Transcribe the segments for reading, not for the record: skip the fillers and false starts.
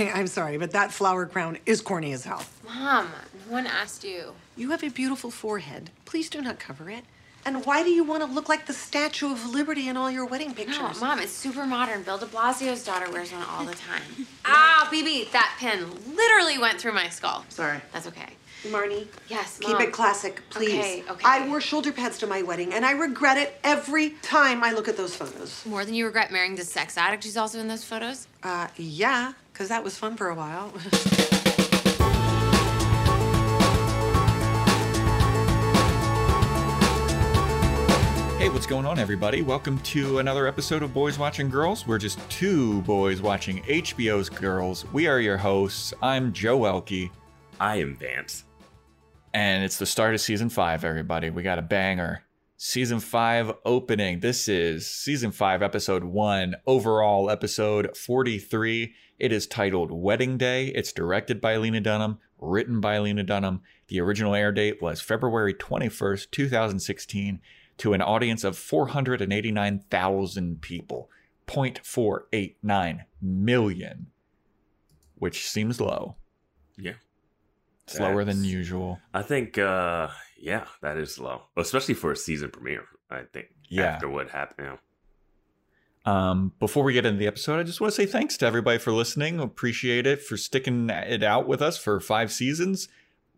Okay, I'm sorry, but that flower crown is corny as hell. Mom, no one asked you. You have a beautiful forehead. Please do not cover it. And why do you want to look like the Statue of Liberty in all your wedding pictures? No, Mom, it's super modern. Bill de Blasio's daughter wears one all the time. Ow, BB, that pin literally went through my skull. Sorry. That's okay. Marnie. Yes, Mom. Keep it classic, please. Okay, okay. I wore shoulder pads to my wedding, and I regret it every time I look at those photos. More than you regret marrying the sex addict who's also in those photos? Yeah, because that was fun for a while. Hey, what's going on, everybody? Welcome to another episode of Boys Watching Girls. We're just two boys watching HBO's Girls. We are your hosts. I'm Joe Elke. I am Vance. And it's the start of season 5, everybody. We got a banger. Season 5 opening. This is season 5, episode 1, overall episode 43. It is titled Wedding Day. It's directed by Lena Dunham, written by Lena Dunham. The original air date was February 21st, 2016. To an audience of 489,000 people, 0.489 million, which seems low. Yeah. It's lower than usual. I think, yeah, that is low, especially for a season premiere, I think, after what happened. Before we get into the episode, I just want to say thanks to everybody for listening. Appreciate it for sticking it out with us for 5 seasons.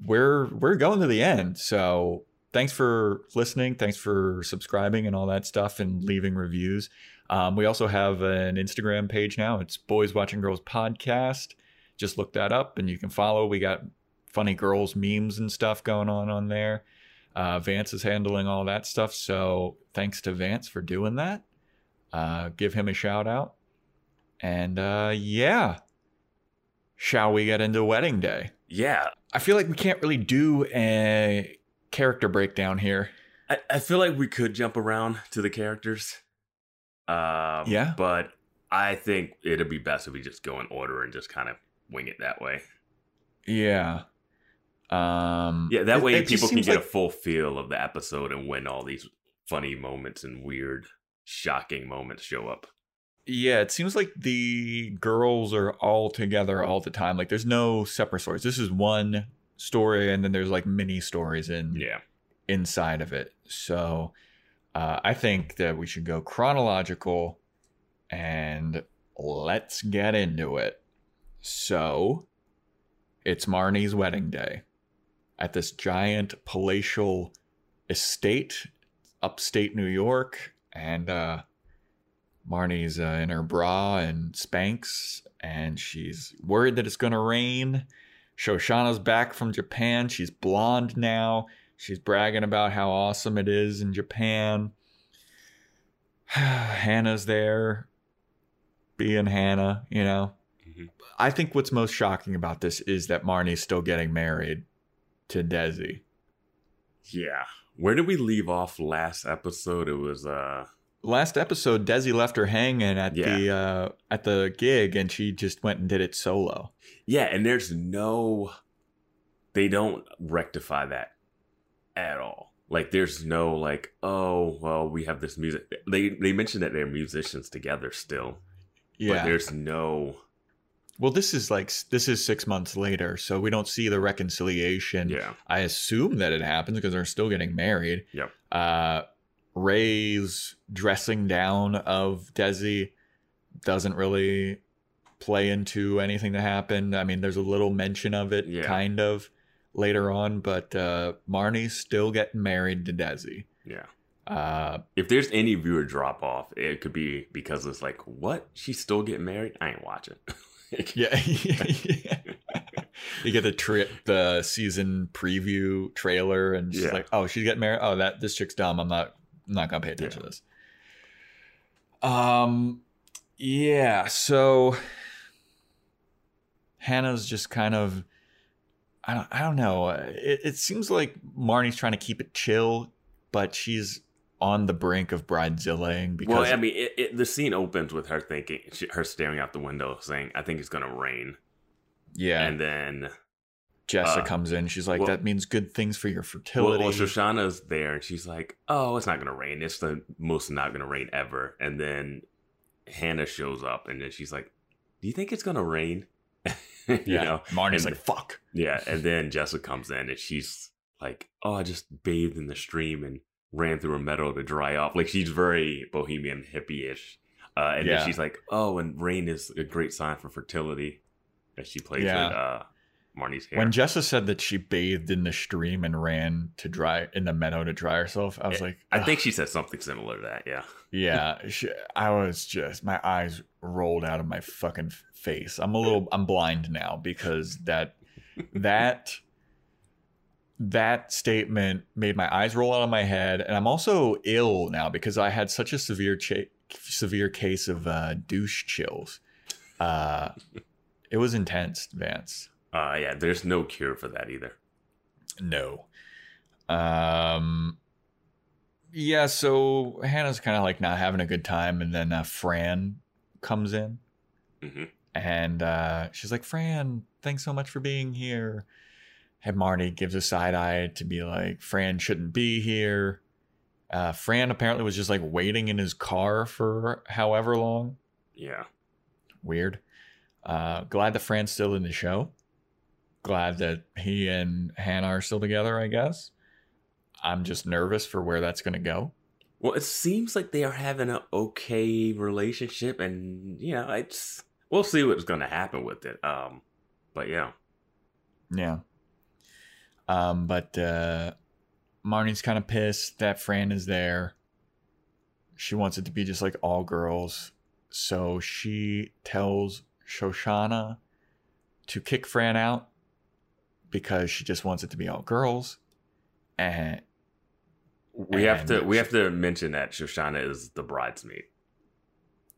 We're going to the end, so... Thanks for listening. Thanks for subscribing and all that stuff and leaving reviews. We also have an Instagram page now. It's Boys Watching Girls Podcast. Just look that up and you can follow. We got funny girls memes and stuff going on there. Vance is handling all that stuff. So thanks to Vance for doing that. Give him a shout out. And yeah. Shall we get into Wedding Day? Yeah. I feel like we can't really do a... character breakdown here. I feel like we could jump around to the characters. Yeah. But I think it'd be best if we just go in order and just kind of wing it that way. Yeah. Yeah, that way people can get a full feel of the episode and when all these funny moments and weird, shocking moments show up. Yeah, it seems like the girls are all together all the time. Like, there's no separate stories. This is one... story, and then there's like mini stories inside of it. So I think that we should go chronological and let's get into it. So it's Marnie's wedding day at this giant palatial estate, upstate New York, and Marnie's in her bra and Spanx, and she's worried that it's gonna rain. Shoshana's back from Japan. She's blonde now. She's bragging about how awesome it is in Japan. Hannah's there, being Hannah, you know. Mm-hmm. I think what's most shocking about this is that Marnie's still getting married to Desi. Yeah. Where did we leave off last episode? It was... Last episode, Desi left her hanging at the gig, and she just went and did it solo. Yeah, and there's no... They don't rectify that at all. Like, there's no, like, oh, well, we have this music. They mention that they're musicians together still. Yeah. But there's no... Well, this is 6 months later, so we don't see the reconciliation. Yeah. I assume that it happens because they're still getting married. Yep. Ray's dressing down of Desi doesn't really play into anything that happened. I mean, there's a little mention of it kind of later on, but Marnie's still getting married to Desi. Yeah. If there's any viewer drop off, it could be because it's like, what? She's still getting married? I ain't watching. You get the season preview trailer and she's like, oh, she's getting married. Oh, this chick's dumb. I'm not gonna pay attention to this. So Hannah's just kind of, I don't know. It seems like Marnie's trying to keep it chill, but she's on the brink of bridezillaing. Because the scene opens with her thinking, her staring out the window, saying, "I think it's gonna rain." Yeah, and then Jessa comes in. She's like, that means good things for your fertility. Well, Shoshana's there, and she's like, oh, it's not going to rain. It's the most not going to rain ever. And then Hannah shows up, and then she's like, do you think it's going to rain? And you know? Marnie's like, fuck. Yeah. And then Jessica comes in and she's like, oh, I just bathed in the stream and ran through a meadow to dry off. Like, she's very bohemian, hippie-ish. And then she's like, oh, and rain is a great sign for fertility. And she plays with Marnie's hair. When Jessica said that she bathed in the stream and ran to dry in the meadow to dry herself, I was like, I think she said something similar to that. Yeah. Yeah. I was just, my eyes rolled out of my fucking face. I'm blind now because that statement made my eyes roll out of my head. And I'm also ill now because I had such a severe case of douche chills. It was intense, Vance. Yeah, there's no cure for that either. No. Yeah, so Hannah's kind of like not having a good time, and then Fran comes in. Mm-hmm. And she's like, Fran, thanks so much for being here. And Marnie gives a side eye to be like, Fran shouldn't be here. Fran apparently was just like waiting in his car for however long. Yeah. Weird. Glad that Fran's still in the show. Glad that he and Hannah are still together, I guess. I'm just nervous for where that's going to go. Well, it seems like they are having an okay relationship, and, you know, we'll see what's going to happen with it. But yeah. Yeah. But Marnie's kind of pissed that Fran is there. She wants it to be just like all girls. So she tells Shoshana to kick Fran out because she just wants it to be all girls. And we have to mention that Shoshana is the bridesmaid.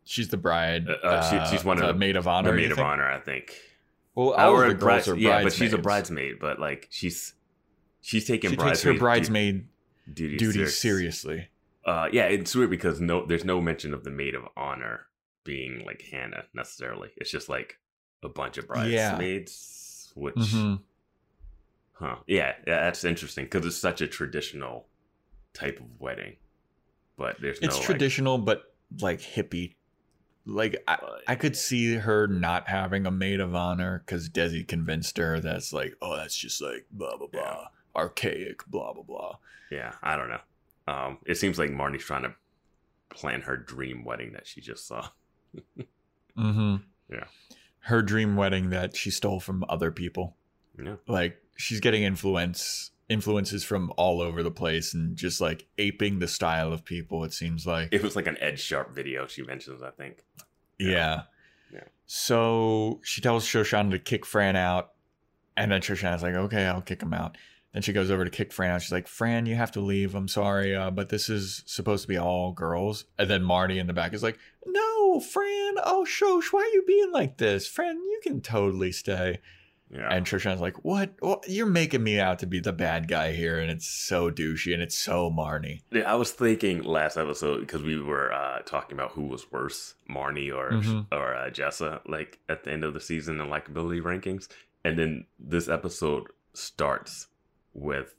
She's the bride. She's one of the maid of honor. The maid of honor, I think. Well, our girls are bridesmaids. Yeah, but she's a bridesmaid. But like she's taking her bridesmaid duty seriously. Yeah, it's weird because there's no mention of the maid of honor being like Hannah necessarily. It's just like a bunch of bridesmaids, which, yeah, that's interesting because it's such a traditional type of wedding. But it's traditional, like, but like hippie. Like I could see her not having a maid of honor because Desi convinced her that's like, oh, that's just like blah blah blah, archaic blah blah blah. Yeah, I don't know. It seems like Marnie's trying to plan her dream wedding that she just saw. Mm-hmm. Yeah. Her dream wedding that she stole from other people. Yeah. Like she's getting influences from all over the place and just like aping the style of people, it seems like. It was like an Ed Sharp video she mentions, I think. Yeah. Yeah. So she tells Shoshana to kick Fran out, and then Shoshana's like, okay, I'll kick him out. Then she goes over to kick Fran out. She's like, Fran, you have to leave. I'm sorry, but this is supposed to be all girls. And then Marnie in the back is like, no, Fran. Oh, Shosh, why are you being like this? Fran, you can totally stay. Yeah. And Shoshana's like, what? Well, you're making me out to be the bad guy here. And it's so douchey and it's so Marnie. Yeah, I was thinking last episode because we were talking about who was worse, Marnie or Jessa, like at the end of the season in likability rankings. And then this episode starts with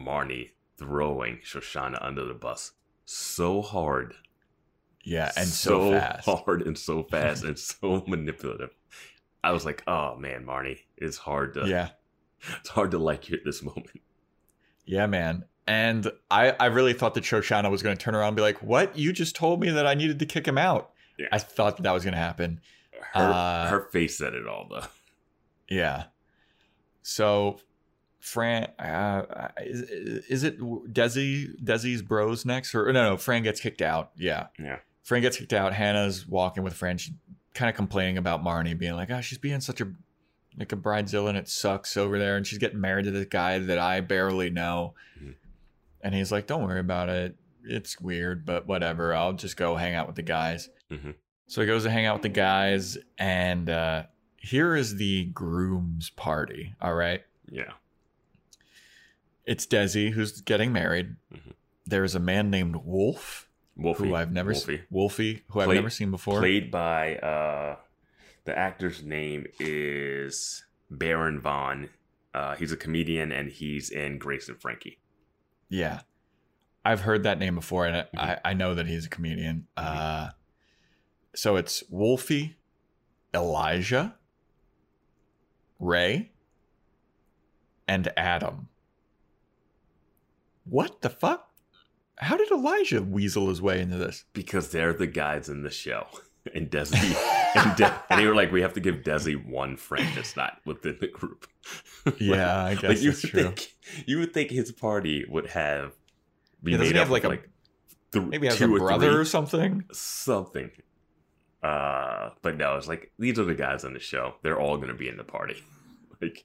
Marnie throwing Shoshana under the bus so hard. Yeah, and so fast. So hard and so fast and so manipulative. I was like, oh man, Marnie, it's hard to like you at this moment. Yeah, man. And I really thought that Shoshana was going to turn around and be like, what? You just told me that I needed to kick him out. Yeah. I thought that was going to happen. Her face said it all, though. Yeah. So Fran, is it Desi's bros next? Or no, Fran gets kicked out. Yeah. Yeah. Fran gets kicked out. Hannah's walking with Fran. She's kind of complaining about Marnie being like, oh, she's being such a bridezilla and it sucks over there. And she's getting married to this guy that I barely know. Mm-hmm. And he's like, don't worry about it. It's weird, but whatever. I'll just go hang out with the guys. Mm-hmm. So he goes to hang out with the guys. And here is the groom's party. All right. Yeah. It's Desi who's getting married. Mm-hmm. There is a man named Wolfie, who I've never seen before. Played by the actor's name is Baron Vaughn. He's a comedian and he's in Grace and Frankie. Yeah, I've heard that name before, and I know that he's a comedian. So it's Wolfie, Elijah, Ray, and Adam. What the fuck? How did Elijah weasel his way into this? Because they're the guys in the show. And Desi and they were like, we have to give Desi one friend that's not within the group. Like, yeah, I guess like that's true. You would think his party would have... Yeah, doesn't he have maybe has a brother or something? Something. But no, it's like, these are the guys on the show. They're all going to be in the party. Like...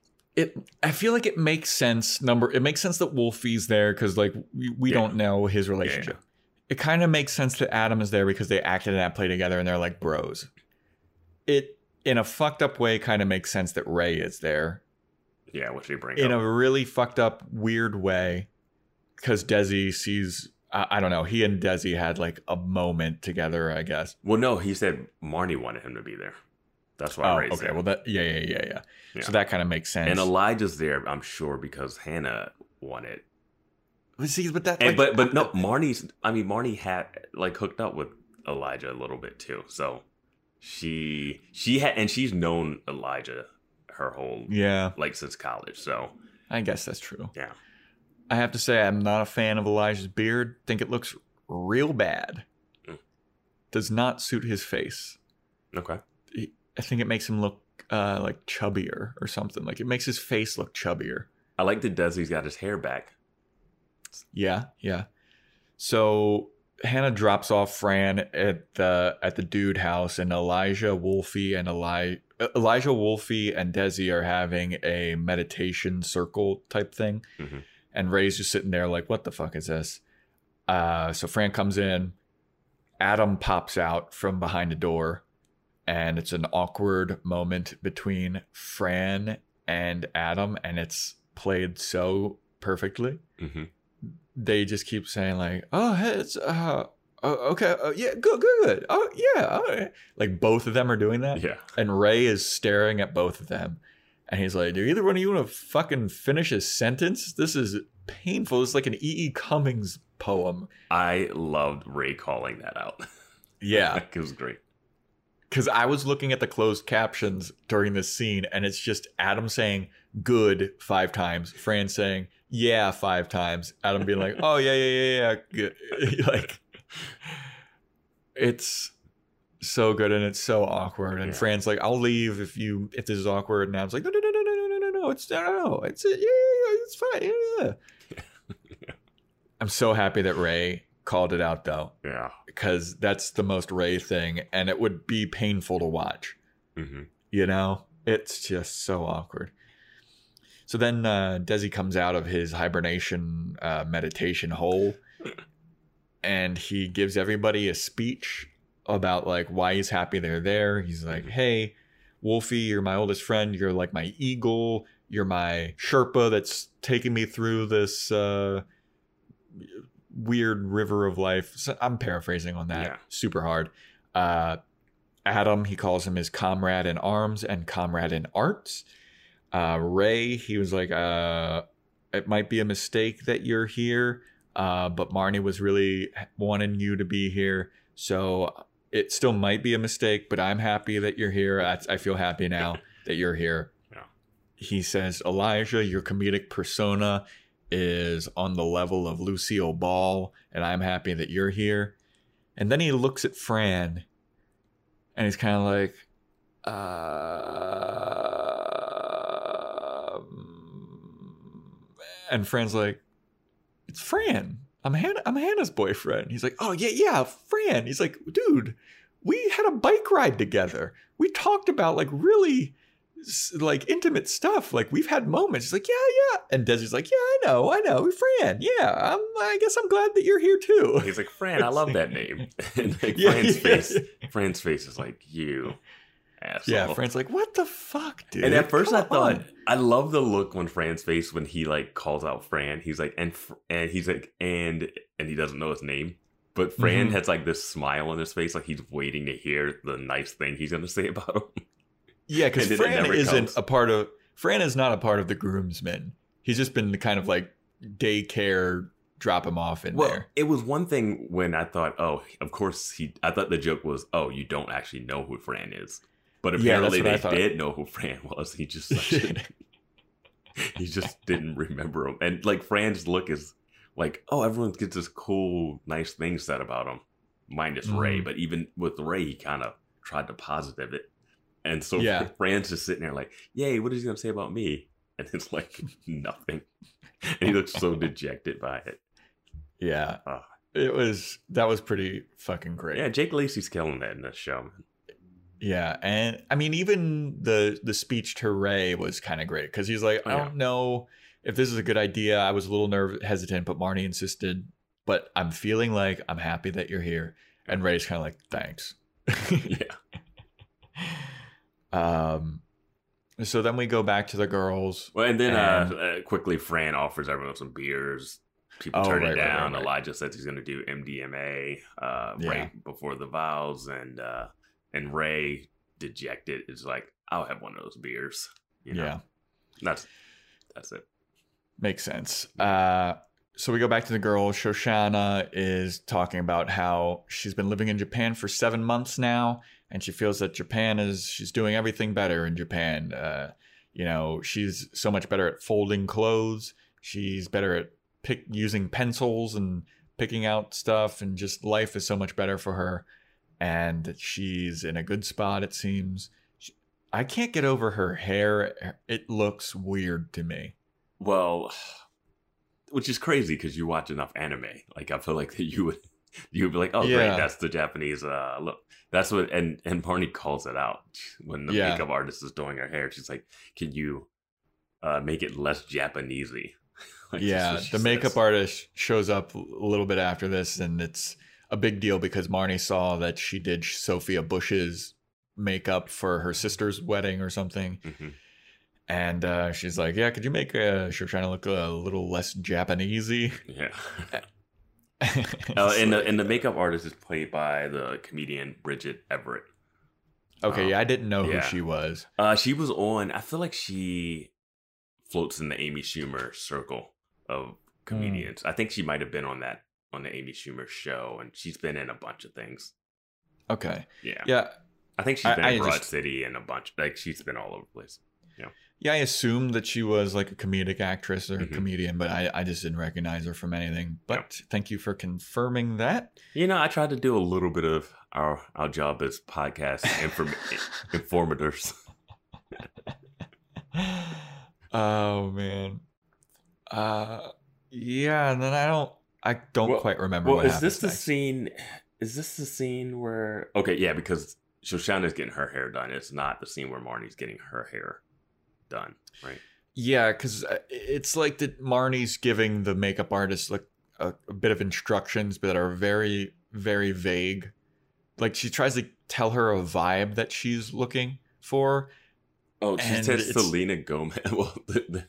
I feel like it makes sense. It makes sense that Wolfie's there because, like, we don't know his relationship. Yeah. It kind of makes sense that Adam is there because they acted in that play together and they're like bros. It, in a fucked up way, kind of makes sense that Ray is there. Yeah, which they bring in up. A really fucked up, weird way, because Desi sees. I don't know. He and Desi had like a moment together, I guess. Well, no, he said Marnie wanted him to be there. That's why Ray's there. Well, that, yeah. So that kind of makes sense. And Elijah's there, I'm sure, because Hannah won it. But no, Marnie had like hooked up with Elijah a little bit too. So she had, and she's known Elijah her whole like since college. So I guess that's true. Yeah, I have to say I'm not a fan of Elijah's beard. Think it looks real bad. Mm. Does not suit his face. Okay. I think it makes him look like chubbier or something. Like it makes his face look chubbier. I like that Desi's got his hair back. Yeah. So Hannah drops off Fran at the dude house, and Elijah, Wolfie, and Desi are having a meditation circle type thing. Mm-hmm. And Ray's just sitting there like, what the fuck is this? So Fran comes in. Adam pops out from behind the door. And it's an awkward moment between Fran and Adam, and it's played so perfectly. Mm-hmm. They just keep saying like, "Oh, hey, it's okay, yeah, good, oh yeah, all right." Like both of them are doing that. Yeah. And Ray is staring at both of them, and he's like, "Do either one of you want to fucking finish a sentence? This is painful. It's like an E.E. Cummings poem." I loved Ray calling that out. Yeah, it was great. Because I was looking at the closed captions during this scene, and it's just Adam saying good 5 times, Fran saying yeah 5 times, Adam being like, oh, yeah. Like, it's so good, and it's so awkward. And Fran's like, I'll leave if this is awkward. And Adam's like, no, it's fine. Yeah. I'm so happy that Ray called it out, though. Yeah. Because that's the most Ray thing, and it would be painful to watch. Mm-hmm. You know? It's just so awkward. So then Desi comes out of his hibernation meditation hole, and he gives everybody a speech about like why he's happy they're there. He's like, mm-hmm. Hey, Wolfie, you're my oldest friend. You're like my eagle. You're my Sherpa that's taking me through this... weird river of life. So I'm paraphrasing on that super hard. Adam, he calls him his comrade in arms and comrade in arts. Ray, he was like, it might be a mistake that you're here, but Marnie was really wanting you to be here. So it still might be a mistake, but I'm happy that you're here. I feel happy now that you're here. Yeah. He says, Elijah, your comedic persona is on the level of Lucille Ball, and I'm happy that you're here. And then he looks at Fran, and he's kind of like, and Fran's like, it's Fran. I'm Hannah's boyfriend. He's like, oh, yeah, Fran. He's like, dude, we had a bike ride together. We talked about, like, really... like intimate stuff, like we've had moments. He's like, yeah, and Desi's like, yeah, I know, Fran. Yeah, I guess I'm glad that you're here too. He's like, Fran, I love that name. And like Fran's face is like, you asshole. Yeah, Fran's like, what the fuck, dude? And at first I thought, I love the look on Fran's face when he like calls out Fran. He's like, and he's like, and he doesn't know his name. But Fran has like this smile on his face, like he's waiting to hear the nice thing he's gonna say about him. Yeah, because Fran is not a part of the groomsmen. He's just been the kind of like daycare, drop him off in there. Well, it was one thing when I thought, I thought the joke was, oh, you don't actually know who Fran is. But apparently they did know who Fran was. He just he just didn't remember him. And like Fran's look is like, oh, everyone gets this cool, nice thing said about him, minus Ray. But even with Ray, he kind of tried to positive it. And so Fran's just sitting there like, yay, what is he going to say about me? And it's like nothing. And he looks so dejected by it. Yeah. That was pretty fucking great. Yeah, Jake Lacy's killing that in this show, man. Yeah, and I mean, even the speech to Ray was kind of great because he's like, I don't know if this is a good idea. I was a little hesitant, but Marnie insisted. But I'm feeling like I'm happy that you're here. And Ray's kind of like, thanks. So then we go back to the girls. Well, and then quickly Fran offers everyone some beers. People turn it down. Right. Elijah says he's going to do MDMA right before the vows. And Ray, dejected, is like, I'll have one of those beers. You know? Yeah. That's it. Makes sense. So we go back to the girls. Shoshana is talking about how she's been living in Japan for 7 months now. And she feels that she's doing everything better in Japan. She's so much better at folding clothes. She's better at using pencils and picking out stuff. And just life is so much better for her. And she's in a good spot, it seems. I can't get over her hair. It looks weird to me. Well, which is crazy because you watch enough anime. Like, I feel like that you would be like, oh, great, that's the Japanese look. That's what, and Marnie calls it out when the makeup artist is doing her hair. She's like, can you make it less Japanesey? Like, the makeup artist shows up a little bit after this, and it's a big deal because Marnie saw that she did Sophia Bush's makeup for her sister's wedding or something. Mm-hmm. And she's like, could you make Shoshana look a little less Japanesey? Yeah. And the makeup artist is played by the comedian Bridget Everett. Okay, I didn't know who she was. She was on, I feel like she floats in the Amy Schumer circle of comedians. I think she might have been on the Amy Schumer show, and she's been in a bunch of things. Okay. Yeah. I think she's been in Broad City and a bunch. Like, she's been all over the place. Yeah. Yeah, I assumed that she was like a comedic actress or a comedian, but I just didn't recognize her from anything. But thank you for confirming that. You know, I tried to do a little bit of our job as podcast informators. Oh, man. And then I don't quite remember what happened. Is this the scene where... Okay, yeah, because Shoshana's getting her hair done. It's not the scene where Marnie's getting her hair done, right? Yeah, because it's like that Marnie's giving the makeup artist like a bit of instructions that are very, very vague. Like, she tries to tell her a vibe that she's looking for. Oh, she says Selena Gomez. Well, the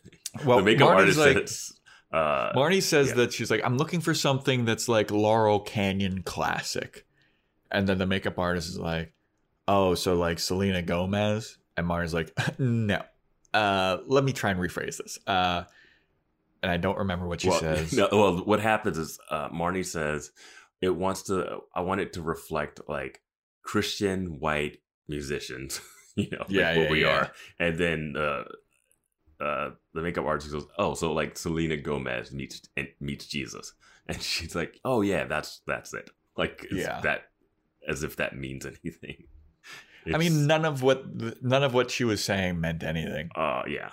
makeup artist says... Marnie says that she's like, I'm looking for something that's like Laurel Canyon classic. And then the makeup artist is like, oh, so like Selena Gomez? And Marnie's like, no. Let me try and rephrase this. And I don't remember what she says. No, what happens is Marnie says, I want it to reflect like Christian white musicians, are. And then the makeup artist goes, oh, so like Selena Gomez meets Jesus, and she's like, oh yeah, that's it. Like, that, as if that means anything. I mean, none of what she was saying meant anything. Yeah.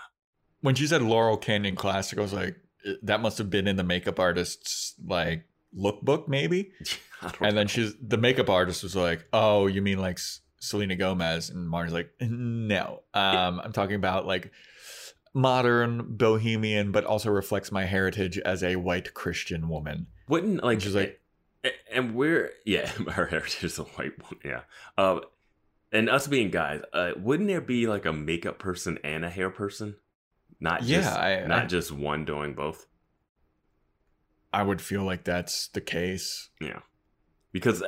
When she said Laurel Canyon classic, I was like, that must have been in the makeup artist's like lookbook, maybe. Then the makeup artist was like, oh, you mean like Selena Gomez? And Marnie's like, no, I'm talking about like modern bohemian, but also reflects my heritage as a white Christian woman. Wouldn't like she's like, and we're her heritage is a white woman, and us being guys, wouldn't there be like a makeup person and a hair person, not just one doing both? I would feel like that's the case, because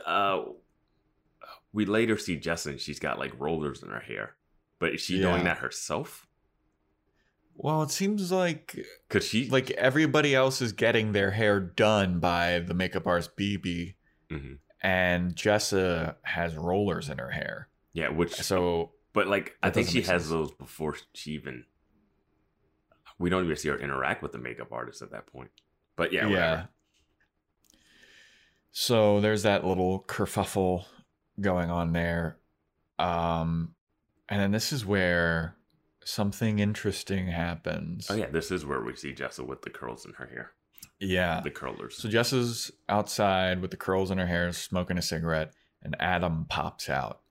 we later see Jessin, she's got like rollers in her hair, but is she doing that herself? Well, it seems like everybody else is getting their hair done by the makeup artist BB, and Jessa has rollers in her hair. Yeah, which But like, I think she has those before she even. We don't even see her interact with the makeup artist at that point. But yeah, whatever. Yeah. So there's that little kerfuffle going on there. And then this is where something interesting happens. Oh yeah, this is where we see Jessa with the curls in her hair. Yeah. The curlers. So Jessa's outside with the curls in her hair, smoking a cigarette, and Adam pops out.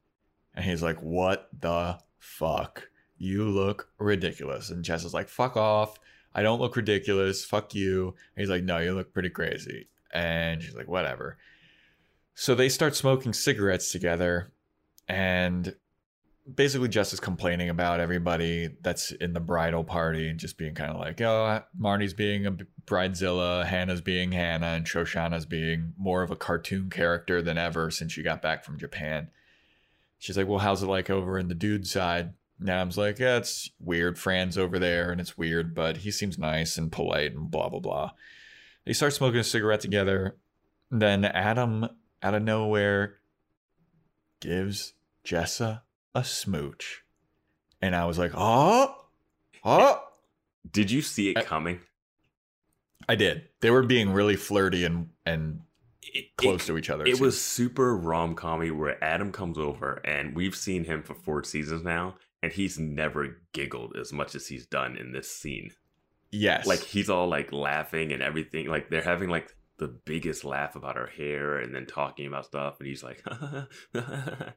And he's like, what the fuck? You look ridiculous. And Jessa's like, fuck off. I don't look ridiculous. Fuck you. And he's like, no, you look pretty crazy. And she's like, whatever. So they start smoking cigarettes together. And basically Jessa's complaining about everybody that's in the bridal party and just being kind of like, oh, Marnie's being a bridezilla, Hannah's being Hannah, and Shoshana's being more of a cartoon character than ever since she got back from Japan. She's like, well, how's it like over in the dude side? And Adam's like, yeah, it's weird. Fran's over there, and it's weird, but he seems nice and polite and blah, blah, blah. They start smoking a cigarette together. Then Adam, out of nowhere, gives Jessa a smooch. And I was like, oh. Did you see it coming? I did. They were being really flirty and close to each other. It was super rom-com-y where Adam comes over, and we've seen him for 4 seasons now, and he's never giggled as much as he's done in this scene. Yes. Like, he's all, like, laughing and everything. Like, they're having, like, the biggest laugh about her hair and then talking about stuff, and he's like, and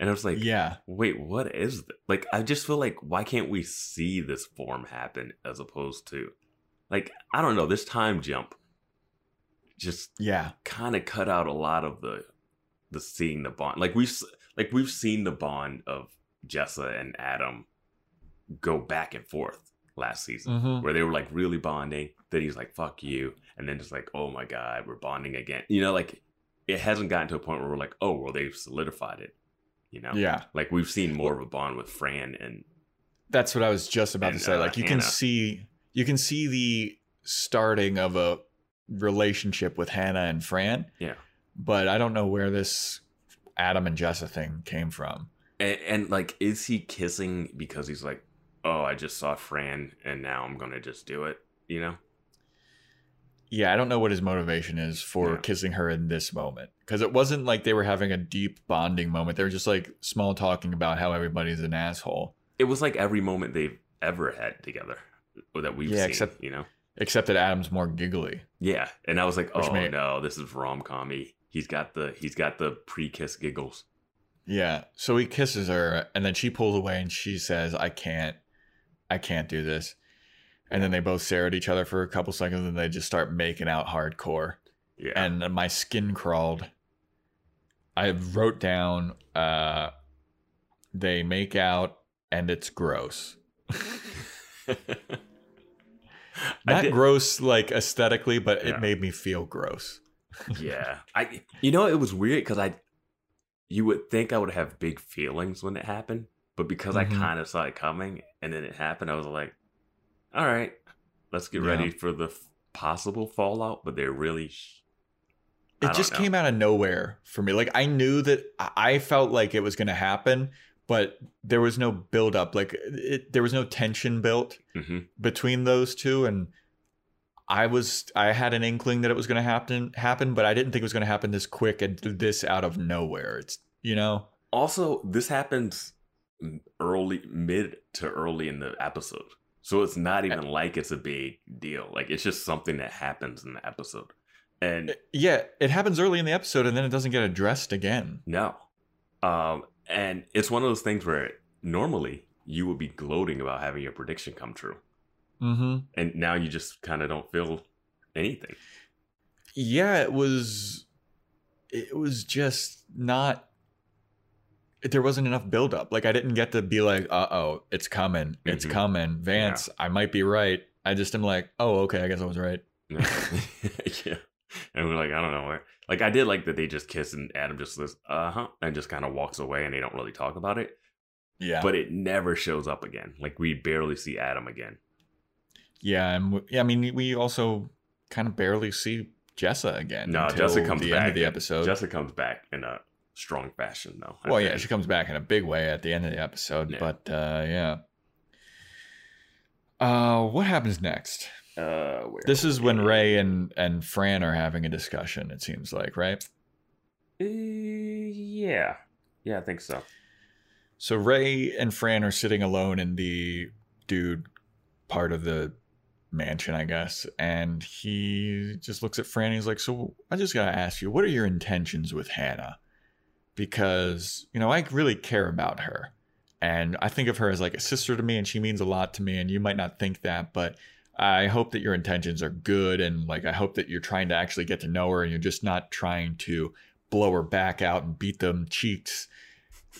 I was like, yeah, wait, what is this? Like, I just feel like, why can't we see this form happen as opposed to, like, I don't know, this time jump just kind of cut out a lot of the seeing the bond. Like, we've seen the bond of Jessa and Adam go back and forth last season, mm-hmm. where they were like really bonding, then he's like, fuck you, and then just like, oh my god, we're bonding again, you know? Like, it hasn't gotten to a point where we're like, oh well, they've solidified it, you know? Yeah, like we've seen more of a bond with Fran, and that's what I was just about to say. Like, you Hannah. Can see the starting of a relationship with Hannah and Fran, yeah, but I don't know where this Adam and Jessa thing came from. And like, is he kissing because he's like, oh, I just saw Fran and now I'm gonna just do it, you know? Yeah, I don't know what his motivation is for kissing her in this moment, because it wasn't like they were having a deep bonding moment. They were just like small talking about how everybody's an asshole. It was like every moment they've ever had together, or that we've seen, except, you know, except that Adam's more giggly. Yeah, and I was like, which no, this is rom-com-y. He's got the pre-kiss giggles. Yeah, so he kisses her, and then she pulls away, and she says, I can't do this. And then they both stare at each other for a couple seconds, and they just start making out hardcore. Yeah. And my skin crawled. I wrote down, they make out, and it's gross. Not gross, like, aesthetically, but it made me feel gross. Yeah. You know, it was weird, because you would think I would have big feelings when it happened. But because I kind of saw it coming, and then it happened, I was like, all right, let's get ready for the possible fallout. But they're really... It just came out of nowhere for me. Like, I knew that I felt like it was going to happen, but there was no buildup. Like, there was no tension built between those two. And I had an inkling that it was going to happen, but I didn't think it was going to happen this quick and this out of nowhere. It's, you know? Also, this happens... mid to early in the episode, so it's not even like it's a big deal. Like, it's just something that happens in the episode, and it happens early in the episode, and then it doesn't get addressed again. And it's one of those things where normally you would be gloating about having your prediction come true, and now you just kind of don't feel anything. It was just not... There wasn't enough buildup. Like, I didn't get to be like, uh-oh, it's coming. It's coming. Vance, I might be right. I just am like, oh, okay, I guess I was right. Yeah. And we're like, I don't know where. Like, I did like that they just kiss and Adam just says, uh-huh, and just kind of walks away, and they don't really talk about it. Yeah. But it never shows up again. Like, we barely see Adam again. Yeah. And I mean, we also kind of barely see Jessa again. No, Jessa comes back. End of the episode. Jessa comes back in a strong fashion, though. Well, yeah, she comes back in a big way at the end of the episode. Yeah. But yeah. What happens next? This is when Ray and Fran are having a discussion, it seems like, right? Yeah. Yeah, I think so. So Ray and Fran are sitting alone in the dude part of the mansion, I guess. And he just looks at Fran and he's like, so I just got to ask you, what are your intentions with Hannah? Because, you know, I really care about her. And I think of her as like a sister to me, and she means a lot to me. And you might not think that, but I hope that your intentions are good. And like, I hope that you're trying to actually get to know her, and you're just not trying to blow her back out and beat them cheeks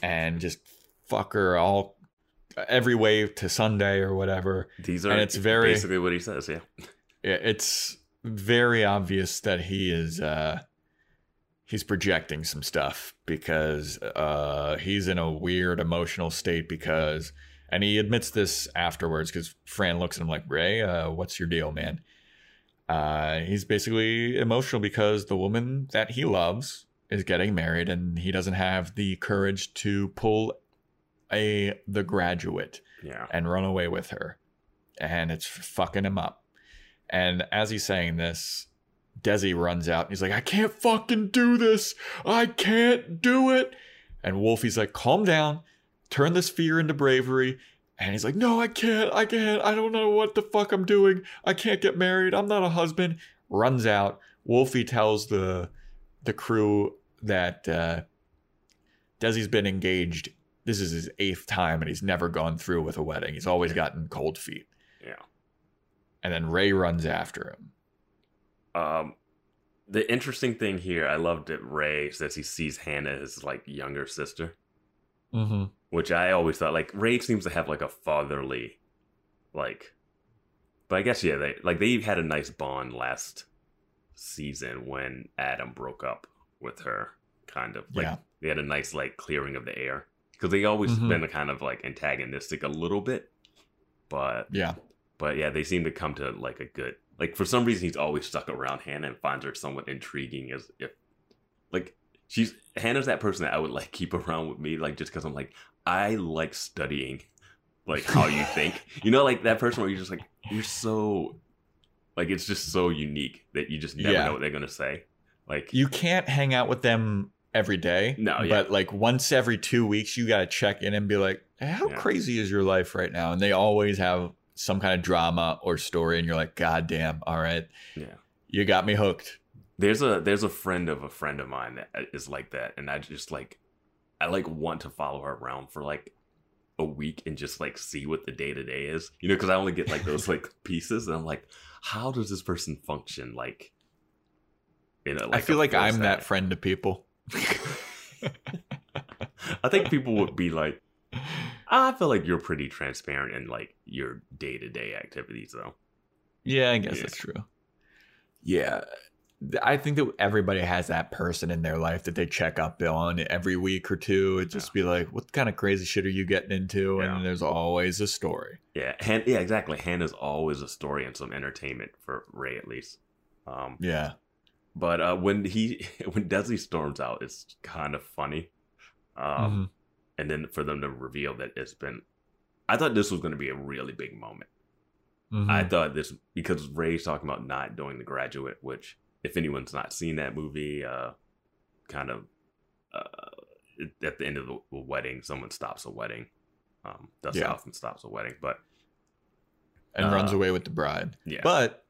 and just fuck her all every way to Sunday or whatever. These are, and it's very, basically what he says. Yeah. It's very obvious that he is, he's projecting some stuff, because he's in a weird emotional state because, and he admits this afterwards because Fran looks at him like, Ray, what's your deal, man? He's basically emotional because the woman that he loves is getting married, and he doesn't have the courage to pull the Graduate and run away with her. And it's fucking him up. And as he's saying this, Desi runs out and he's like, I can't fucking do this. I can't do it. And Wolfie's like, calm down. Turn this fear into bravery. And he's like, no, I can't. I can't. I don't know what the fuck I'm doing. I can't get married. I'm not a husband. Runs out. Wolfie tells the crew that Desi's been engaged. This is his 8th time and he's never gone through with a wedding. He's always gotten cold feet. Yeah. And then Ray runs after him. The interesting thing here, I loved that Ray says he sees Hannah as like younger sister, which I always thought, like, Ray seems to have like a fatherly, like, but I guess, yeah, they had a nice bond last season when Adam broke up with her, kind of like they had a nice, like, clearing of the air, because they always been a kind of like antagonistic a little bit, but yeah, they seem to come to like a good. Like, for some reason, he's always stuck around Hannah and finds her somewhat intriguing. As if, like, Hannah's that person that I would, like, keep around with me, like, just because I'm like, I like studying, like, how you think. You know, like, that person where you're just like, you're so, like, it's just so unique that you just never know what they're going to say. Like, you can't hang out with them every day. No, but, like, once every 2 weeks, you got to check in and be like, how crazy is your life right now? And they always have some kind of drama or story, and you're like, God damn, all right. Yeah. You got me hooked. There's a friend of mine that is like that, and I just like, I like want to follow her around for like a week and just like see what the day to day is. You know, because I only get like those like pieces, and I'm like, how does this person function? Like, you know, like I feel like I'm that friend to people. I think people would be like, I feel like you're pretty transparent in like your day-to-day activities, though. Yeah, I guess that's true. Yeah. I think that everybody has that person in their life that they check up on every week or two. It just be like, what kind of crazy shit are you getting into? And there's always a story. Yeah. Yeah, exactly. Hannah's always a story and some entertainment for Ray, at least. Yeah. But when Desi storms out, it's kind of funny. And then for them to reveal that it's been... I thought this was going to be a really big moment. I thought this... Because Ray's talking about not doing The Graduate, which, if anyone's not seen that movie, kind of... at the end of the wedding, someone stops a wedding. Dustin Hoffman stops a wedding, but... And runs away with the bride. Yeah. But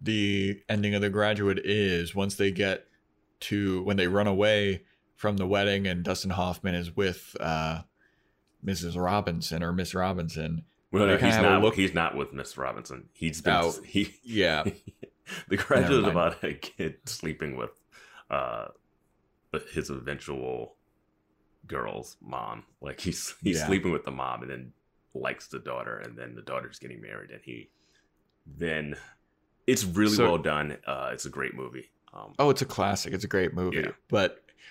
the ending of The Graduate is, once they get to... When they run away from the wedding, and Dustin Hoffman is with Mrs. Robinson or Miss Robinson. Well, no, he's not with Miss Robinson. He's been The Graduate is about a kid sleeping with his eventual girl's mom. Like he's sleeping with the mom, and then likes the daughter, and then the daughter's getting married, and it's really well done. It's a great movie. It's a classic. It's a great movie,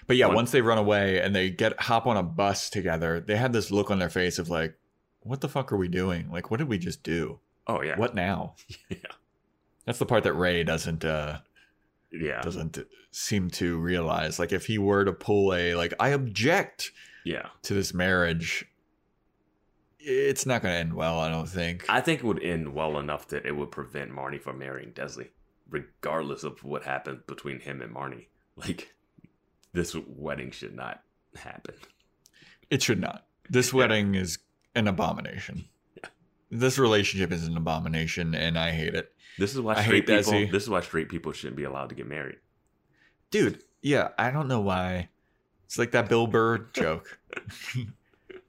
But yeah, once they run away and they hop on a bus together, they have this look on their face of like, what the fuck are we doing? Like, what did we just do? Oh, yeah. What now? Yeah. That's the part that Ray doesn't yeah, doesn't seem to realize, like, if he were to pull a, like, I object to this marriage, it's not going to end well, I don't think. I think it would end well enough that it would prevent Marnie from marrying Desi, regardless of what happened between him and Marnie. Like, this wedding should not happen. It should not. This wedding is an abomination. Yeah. This relationship is an abomination, and I hate it. This is why straight people shouldn't be allowed to get married. Dude, yeah, I don't know why. It's like that Bill Burr joke.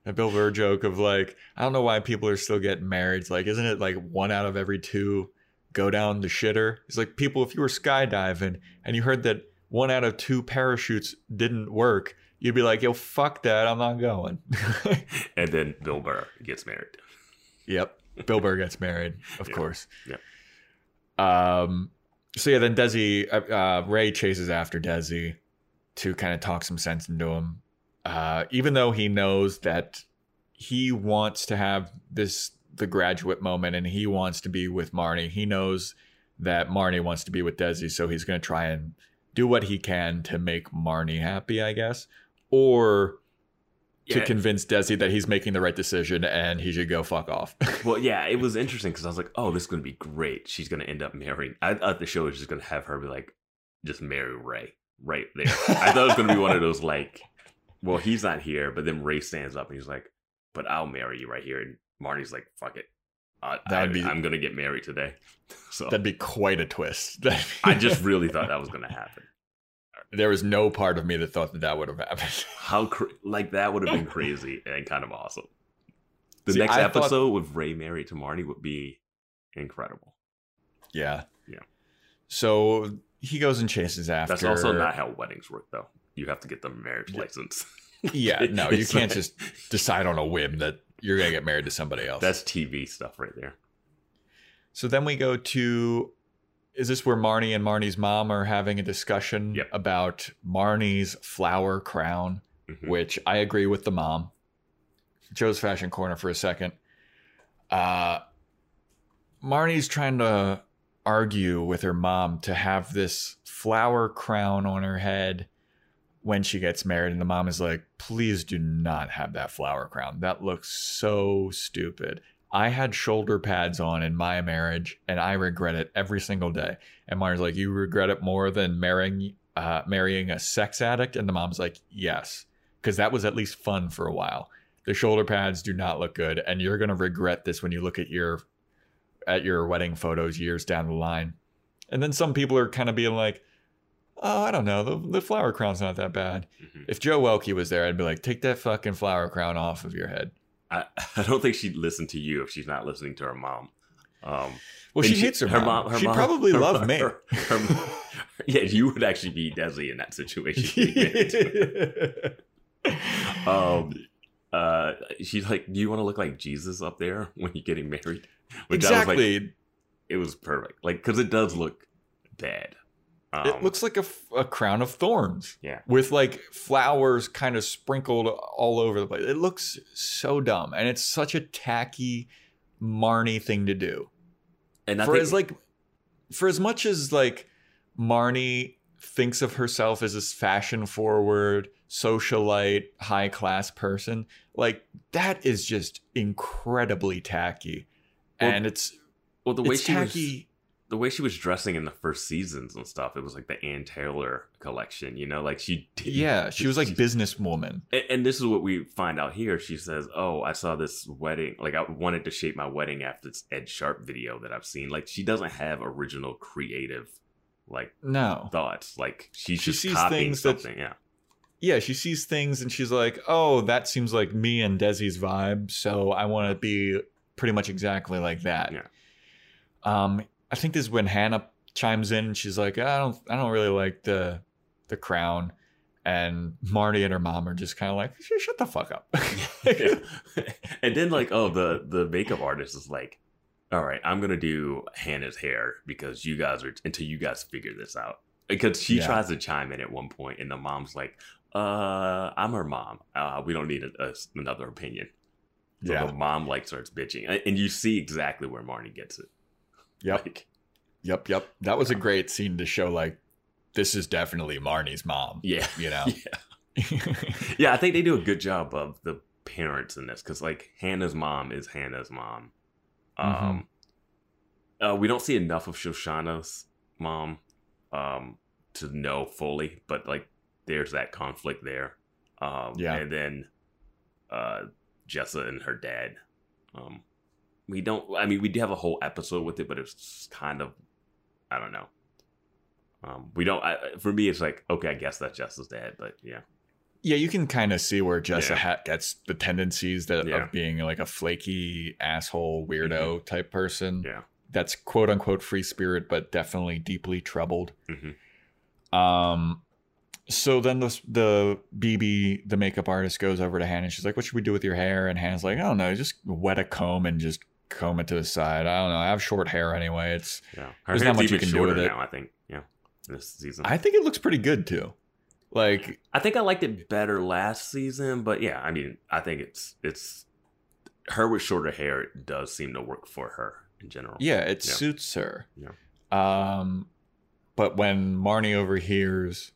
That Bill Burr joke of, like, I don't know why people are still getting married. It's like, isn't it like 1 out of every 2 go down the shitter? It's like, people, if you were skydiving and you heard that 1 out of 2 parachutes didn't work, you'd be like, yo, fuck that, I'm not going. And then Bill Burr gets married. Yep. Bill Burr gets married, of course. Yeah. So, yeah, then Desi, Ray chases after Desi to kind of talk some sense into him. Even though he knows that he wants to have this, the graduate moment, and he wants to be with Marnie. He knows that Marnie wants to be with Desi, so he's going to try and do what he can to make Marnie happy, I guess, or to convince Desi that he's making the right decision and he should go fuck off. Well, yeah, it was interesting because I was like, oh, this is going to be great. She's going to end up marrying. I thought the show was just going to have her be like, just marry Ray right there. I thought it was going to be one of those, like, well, he's not here, but then Ray stands up and he's like, but I'll marry you right here. And Marnie's like, fuck it. I'm going to get married today. So that'd be quite a twist. I just really thought that was going to happen. There was no part of me that thought that would have happened. That would have been crazy and kind of awesome. The next episode with Ray married to Marnie would be incredible. Yeah. Yeah. So he goes and chases after. That's also not how weddings work, though. You have to get the marriage license. Yeah. No, you can't just decide on a whim that you're going to get married to somebody else. That's TV stuff right there. So then we go to, is this where Marnie and Marnie's mom are having a discussion about Marnie's flower crown, which I agree with the mom. Joe's Fashion Corner for a second. Marnie's trying to argue with her mom to have this flower crown on her head when she gets married, and the mom is like, please do not have that flower crown. That looks so stupid. I had shoulder pads on in my marriage, and I regret it every single day. And Marnie's like, you regret it more than marrying a sex addict? And the mom's like, yes, because that was at least fun for a while. The shoulder pads do not look good, and you're going to regret this when you look at your wedding photos years down the line. And then some people are kind of being like, oh, I don't know, the flower crown's not that bad. If Joe Welke was there, I'd be like, take that fucking flower crown off of your head. I don't think she'd listen to you if she's not listening to her mom. Well, she hates her mom. She'd probably love me. Yeah, you would actually be Desi in that situation. She's like, do you want to look like Jesus up there when you're getting married? Which exactly. I was like, it was perfect. Like, because it does look bad. It looks like a crown of thorns with like flowers kind of sprinkled all over the place. It looks so dumb. And it's such a tacky Marnie thing to do. And for as much as Marnie thinks of herself as this fashion forward, socialite, high class person, like that is just incredibly tacky. The way she was dressing in the first seasons and stuff, it was like the Ann Taylor collection, you know, like she did. Yeah, she was like businesswoman. And this is what we find out here. She says, oh, I saw this wedding. Like, I wanted to shape my wedding after this Ed Sharp video that I've seen. Like, she doesn't have original creative, like, thoughts. Like, she sees copying things something. Yeah, she sees things and she's like, oh, that seems like me and Desi's vibe. So I want to be pretty much exactly like that. Yeah. I think this is when Hannah chimes in and she's like, I don't really like the crown. And Marnie and her mom are just kind of like, shut the fuck up. And then like, oh, the makeup artist is like, all right, I'm going to do Hannah's hair because you guys are, until you guys figure this out. Because she tries to chime in at one point and the mom's like, I'm her mom. We don't need another opinion. So the mom like starts bitching. And you see exactly where Marnie gets it. Yep. That was a great scene to show, like, this is definitely Marnie's mom. Yeah. You know? Yeah. Yeah, I think they do a good job of the parents in this, because, like, Hannah's mom is Hannah's mom. We don't see enough of Shoshana's mom to know fully, but, like, there's that conflict there. And then Jessa and her dad. We do have a whole episode with it, but it's kind of, I don't know. For me, it's like, okay, I guess that's Jessa's dad, but yeah. Yeah, you can kind of see where Jessa gets the tendencies of being like a flaky asshole weirdo type person. Yeah, that's quote unquote free spirit, but definitely deeply troubled. Mm-hmm. So then the BB, the makeup artist, goes over to Hannah and she's like, what should we do with your hair? And Hannah's like, I don't know, just wet a comb and just comb it to the side. I don't know. I have short hair anyway. It's there's not much you can do with it now, I think. Yeah. This season. I think it looks pretty good too. Like, I think I liked it better last season, but yeah, I mean, I think it's her with shorter hair does seem to work for her in general. Yeah, it suits her. Yeah. But when Marnie overhears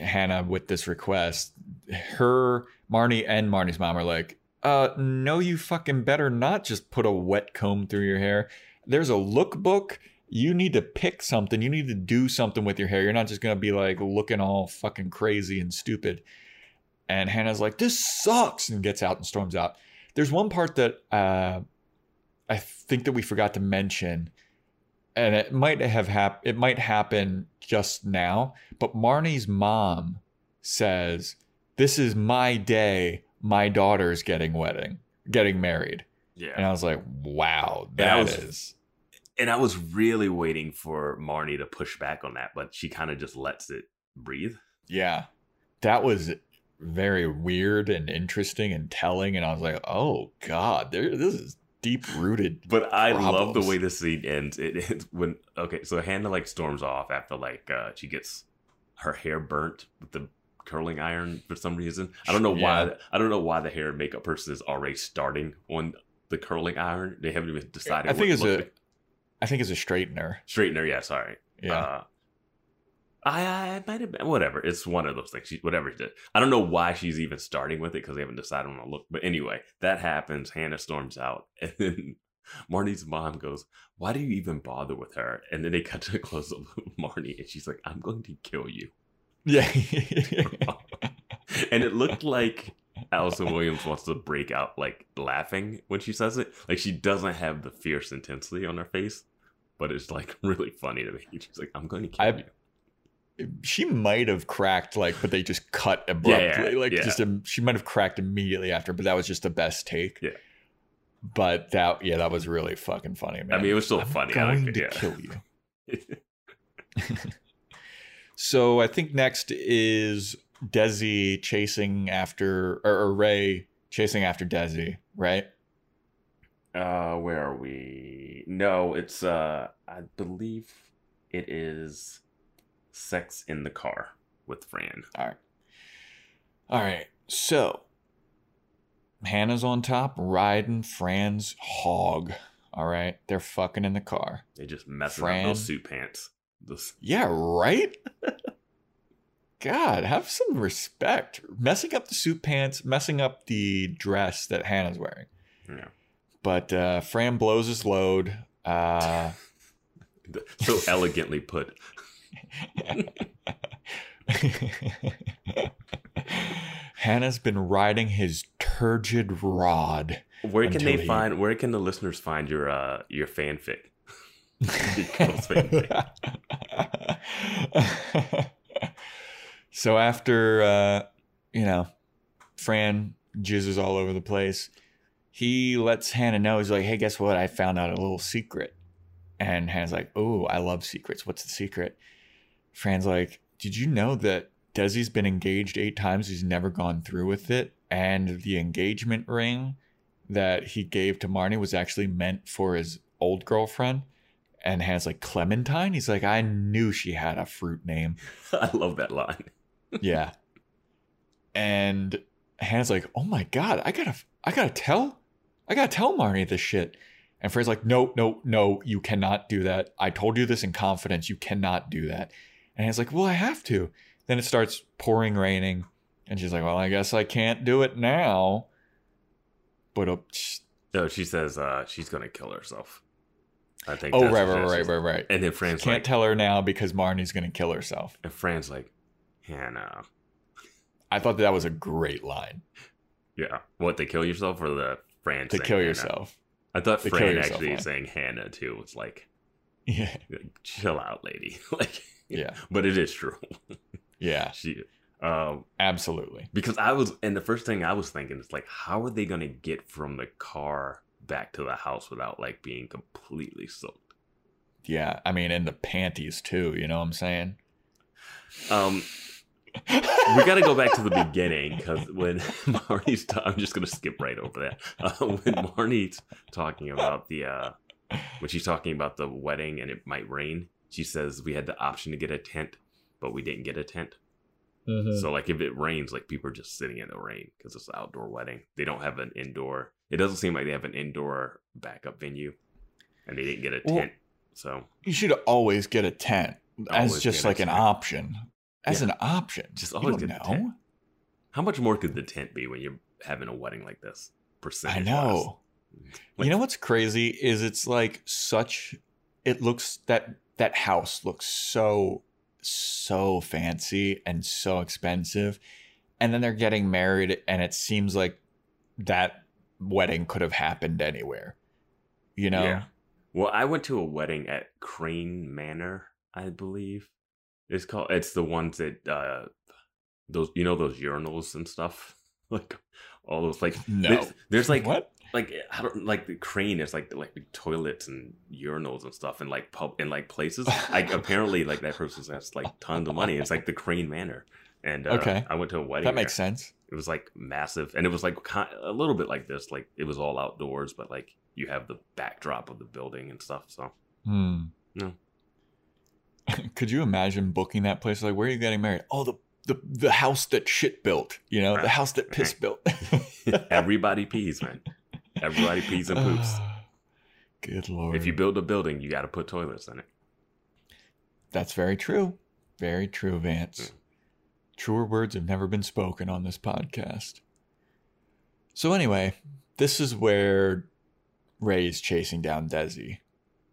Hannah with this request, Marnie and Marnie's mom are like, no, you fucking better not just put a wet comb through your hair. There's a lookbook. You need to pick something. You need to do something with your hair. You're not just going to be like looking all fucking crazy and stupid. And Hannah's like, this sucks, and gets out and storms out. There's one part that I think that we forgot to mention, and it might have it might happen just now, but Marnie's mom says, this is my day. My daughter's getting married. Yeah. And I was like, wow, and I was really waiting for Marnie to push back on that, but she kind of just lets it breathe. Yeah. That was very weird and interesting and telling. And I was like, oh God, this is deep-rooted but I love the way this scene ends. It's when, okay, so Hannah like storms off after like she gets her hair burnt with the curling iron for some reason. I don't know why. I don't know why the hair and makeup person is already starting on the curling iron. They haven't even decided. I think it's a straightener. Straightener, yeah. Sorry. Yeah. I might have been, whatever. It's one of those things. Whatever she did. I don't know why she's even starting with it because they haven't decided on a look. But anyway, that happens. Hannah storms out. And then Marnie's mom goes, why do you even bother with her? And then they cut to the close of Marnie. And she's like, I'm going to kill you. Yeah. And it looked like Allison Williams wants to break out like laughing when she says it. Like she doesn't have the fierce intensity on her face. But it's like really funny to me. She's like, I'm going to kill you. She might have cracked, like, but they just cut abruptly. She might have cracked immediately after, but that was just the best take. Yeah. But that was really fucking funny, man. I mean, it was still funny. I'm going to kill you. So I think next is Desi chasing after, or Ray chasing after Desi, right? Where are we? No, it's, I believe it is Sex in the Car with Fran. All right. So Hannah's on top riding Fran's hog. All right. They're fucking in the car. They just messing up those suit pants. Yeah, right? God, have some respect. Messing up the suit pants, messing up the dress that Hannah's wearing. Yeah. But Fran blows his load. So elegantly put. Hannah's been riding his turgid rod. Where can the listeners find your fanfic? So after Fran jizzes all over the place, he lets Hannah know. He's like, hey, guess what? I found out a little secret. And Hannah's like, oh, I love secrets. What's the secret? Fran's like, did you know that Desi's been engaged 8 times? He's never gone through with it. And the engagement ring that he gave to Marnie was actually meant for his old girlfriend. And Hannah's like, Clementine? He's like, I knew she had a fruit name. I love that line. Yeah. And Hannah's like, oh my God, I gotta tell Marnie this shit. And Fran's like, no, you cannot do that. I told you this in confidence. You cannot do that. And he's like, well, I have to. Then it starts pouring raining. And she's like, well, I guess I can't do it now. But no, she says she's going to kill herself. I think. Oh, right. And then Fran's can't tell her now because Marnie's going to kill herself. And Fran's like, Hannah. I thought that was a great line. Yeah. What, to kill yourself or the Fran to kill Hannah? Yourself? I thought to Fran actually line. Saying Hannah too was like, yeah, like, chill out, lady. Like, yeah. But it is true. Yeah. She. Absolutely. Because the first thing I was thinking is like, how are they going to get from the car back to the house without like being completely soaked? Yeah. I mean, in the panties too, you know what I'm saying? We got to go back to the beginning because when Marnie's I'm just going to skip right over that. When Marnie's talking about when she's talking about the wedding and it might rain, she says we had the option to get a tent, but we didn't get a tent. Mm-hmm. So, like, if it rains, like, people are just sitting in the rain because it's an outdoor wedding. They don't have an indoor. It doesn't seem like they have an indoor backup venue. And they didn't get a tent. So you should always get a tent. That's just, like, an option. As an option. Just always get a tent. How much more could the tent be when you're having a wedding like this? I know. You know what's crazy is it's, like, such... It looks... That house looks so fancy and so expensive, and then they're getting married and it seems like that wedding could have happened anywhere, you know? Yeah. Well, I went to a wedding at Crane Manor, I believe it's called. It's the ones that those, you know, those urinals and stuff, like all those, like, no, there's like what, like, I don't, like, the Crane is like the toilets and urinals and stuff and like pub and like places. Like, apparently, like, that person has like tons of money. It's like the Crane Manor, and okay, I went to a wedding. That makes sense. It was like massive, and it was like a little bit like this. Like, it was all outdoors, but like you have the backdrop of the building and stuff. So, no. Could you imagine booking that place? Like, where are you getting married? Oh, the house that shit built. You know, right. The house that piss built. Everybody pees, man. Everybody pees and poops. Good Lord. If you build a building, you got to put toilets in it. That's very true. Very true, Vance. Mm. Truer words have never been spoken on this podcast. So anyway, this is where Ray's chasing down Desi.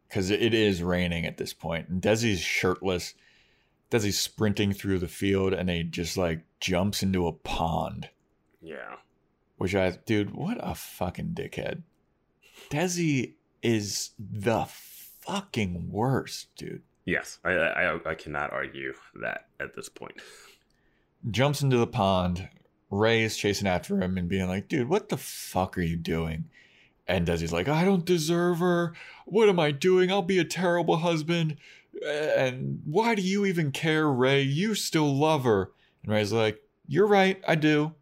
Because it is raining at this point. And Desi's shirtless. Desi's sprinting through the field and he just like jumps into a pond. Yeah. Which dude, what a fucking dickhead. Desi is the fucking worst, dude. Yes, I cannot argue that at this point. Jumps into the pond. Ray is chasing after him and being like, dude, what the fuck are you doing? And Desi's like, I don't deserve her. What am I doing? I'll be a terrible husband. And why do you even care, Ray? You still love her. And Ray's like, you're right, I do.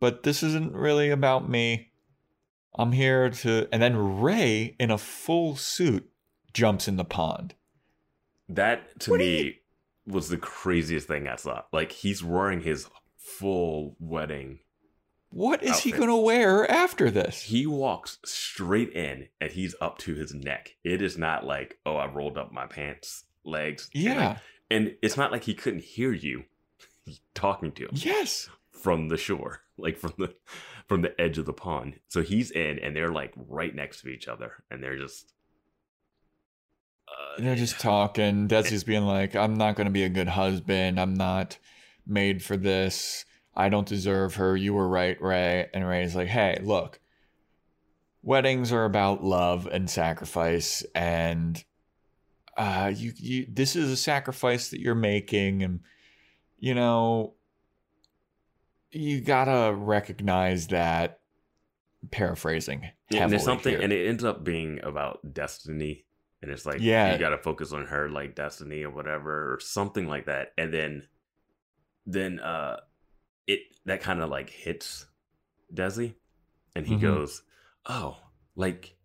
But this isn't really about me. I'm here to... And then Ray, in a full suit, jumps in the pond. That, to me, was the craziest thing I saw. Like, he's wearing his full wedding What is outfit. He going to wear after this? He walks straight in, and he's up to his neck. It is not like, oh, I rolled up my pants, legs. Yeah. And it's not like he couldn't hear you talking to him. Yes. From the shore, like from the edge of the pond. So he's in, and they're like right next to each other, and they're just talking. Desi's being like, I'm not going to be a good husband, I'm not made for this, I don't deserve her, you were right, Ray. And Ray's like, hey, look, weddings are about love and sacrifice, and you this is a sacrifice that you're making, and you know, you gotta recognize that. Paraphrasing. Yeah, and there's something here. And it ends up being about destiny, and it's like, yeah, you gotta focus on her, like, destiny or whatever, or something like that. And then it, that kind of like hits Desi, and he goes, oh, like,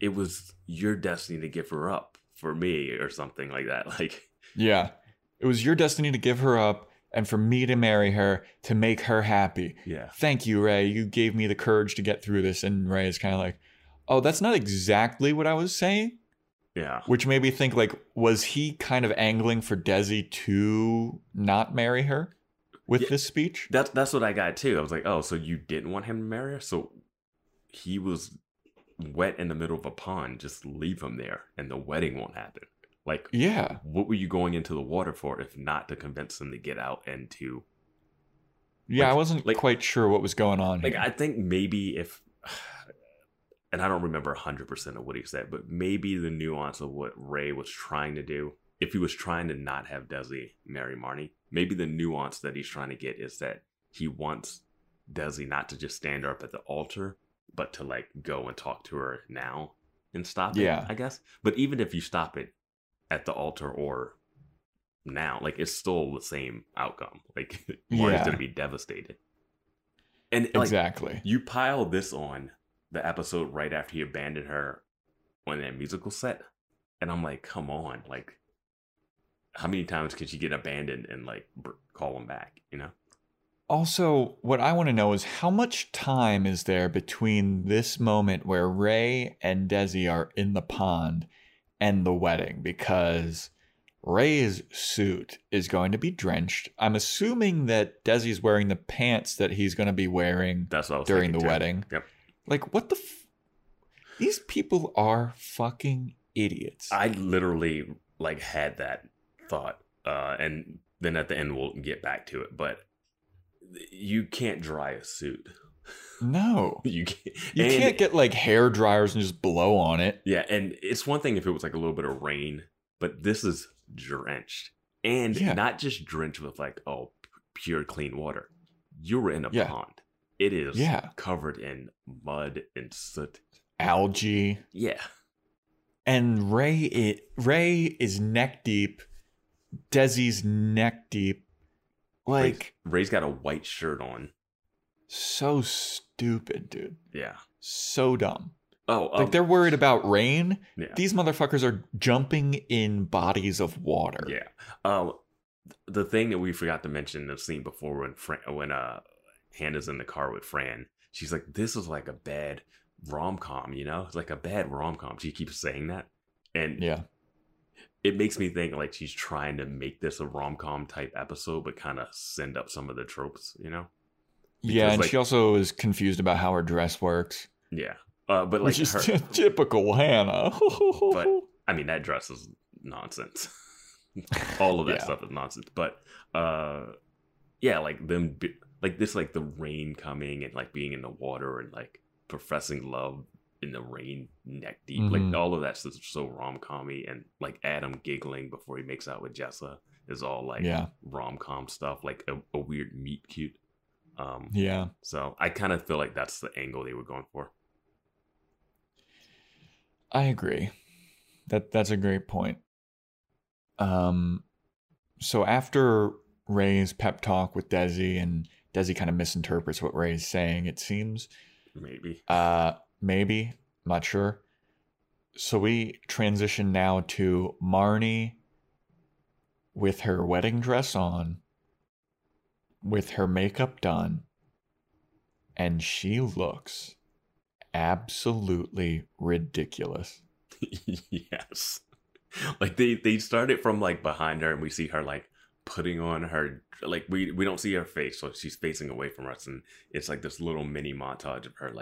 it was your destiny to give her up for me, or something like that. Like, yeah, it was your destiny to give her up and for me to marry her, to make her happy. Yeah. Thank you, Ray. You gave me the courage to get through this. And Ray is kind of like, oh, that's not exactly what I was saying. Yeah. Which made me think, like, was he kind of angling for Desi to not marry her with this speech? That's what I got, too. I was like, oh, so you didn't want him to marry her? So he was wet in the middle of a pond. Just leave him there and the wedding won't happen. Like, yeah, what were you going into the water for if not to convince him to get out and to... Yeah, like, I wasn't quite sure what was going on here. I think maybe if... And I don't remember 100% of what he said, but maybe the nuance of what Ray was trying to do, if he was trying to not have Desi marry Marnie, maybe the nuance that he's trying to get is that he wants Desi not to just stand up at the altar, but to go and talk to her now and stop it, I guess. But even if you stop it at the altar or now, it's still the same outcome. Marnie's going to be devastated. And exactly, you pile this on the episode right after he abandoned her on that musical set. And I'm like, come on. How many times can she get abandoned and call him back, you know? Also, what I want to know is how much time is there between this moment where Ray and Desi are in the pond and the wedding? Because Ray's suit is going to be drenched. I'm assuming that Desi's wearing the pants that he's going to be wearing during the wedding. Yep. What the... These people are fucking idiots. I literally, had that thought. And then at the end, we'll get back to it. But you can't dry a suit. No. You can't get, hair dryers and just blow on it. Yeah, and it's one thing if it was, a little bit of rain. But this is drenched. And not just drenched with, pure clean water. You were in a pond. It is covered in mud and soot. Algae. Yeah. And Ray is neck deep. Desi's neck deep. Ray's got a white shirt on. So stupid, dude. Yeah. So dumb. Oh, they're worried about rain. Yeah. These motherfuckers are jumping in bodies of water. Yeah. The thing that we forgot to mention in the scene before when Hannah's in the car with Fran. She's like, this is like a bad rom-com, you know? It's like a bad rom-com. She keeps saying that. And it makes me think she's trying to make this a rom-com type episode, but kind of send up some of the tropes, you know? Because, and she also is confused about how her dress works. Yeah. But which is typical Hannah. But, I mean, that dress is nonsense. All of that stuff is nonsense. But, them... the rain coming and, being in the water and, professing love in the rain neck deep. Mm-hmm. All of that's just so rom-com-y. And, Adam giggling before he makes out with Jessa is all, rom-com stuff. A weird meet cute. Yeah. So I kind of feel like that's the angle they were going for. I agree. That's a great point. So after Ray's pep talk with Desi, and Desi kind of misinterprets what Ray's saying, it seems. Maybe. I'm not sure. So we transition now to Marnie with her wedding dress on, with her makeup done, and she looks absolutely ridiculous. Yes. They started from behind her, and we see her putting on her, we don't see her face, so she's facing away from us, and it's this little mini montage of her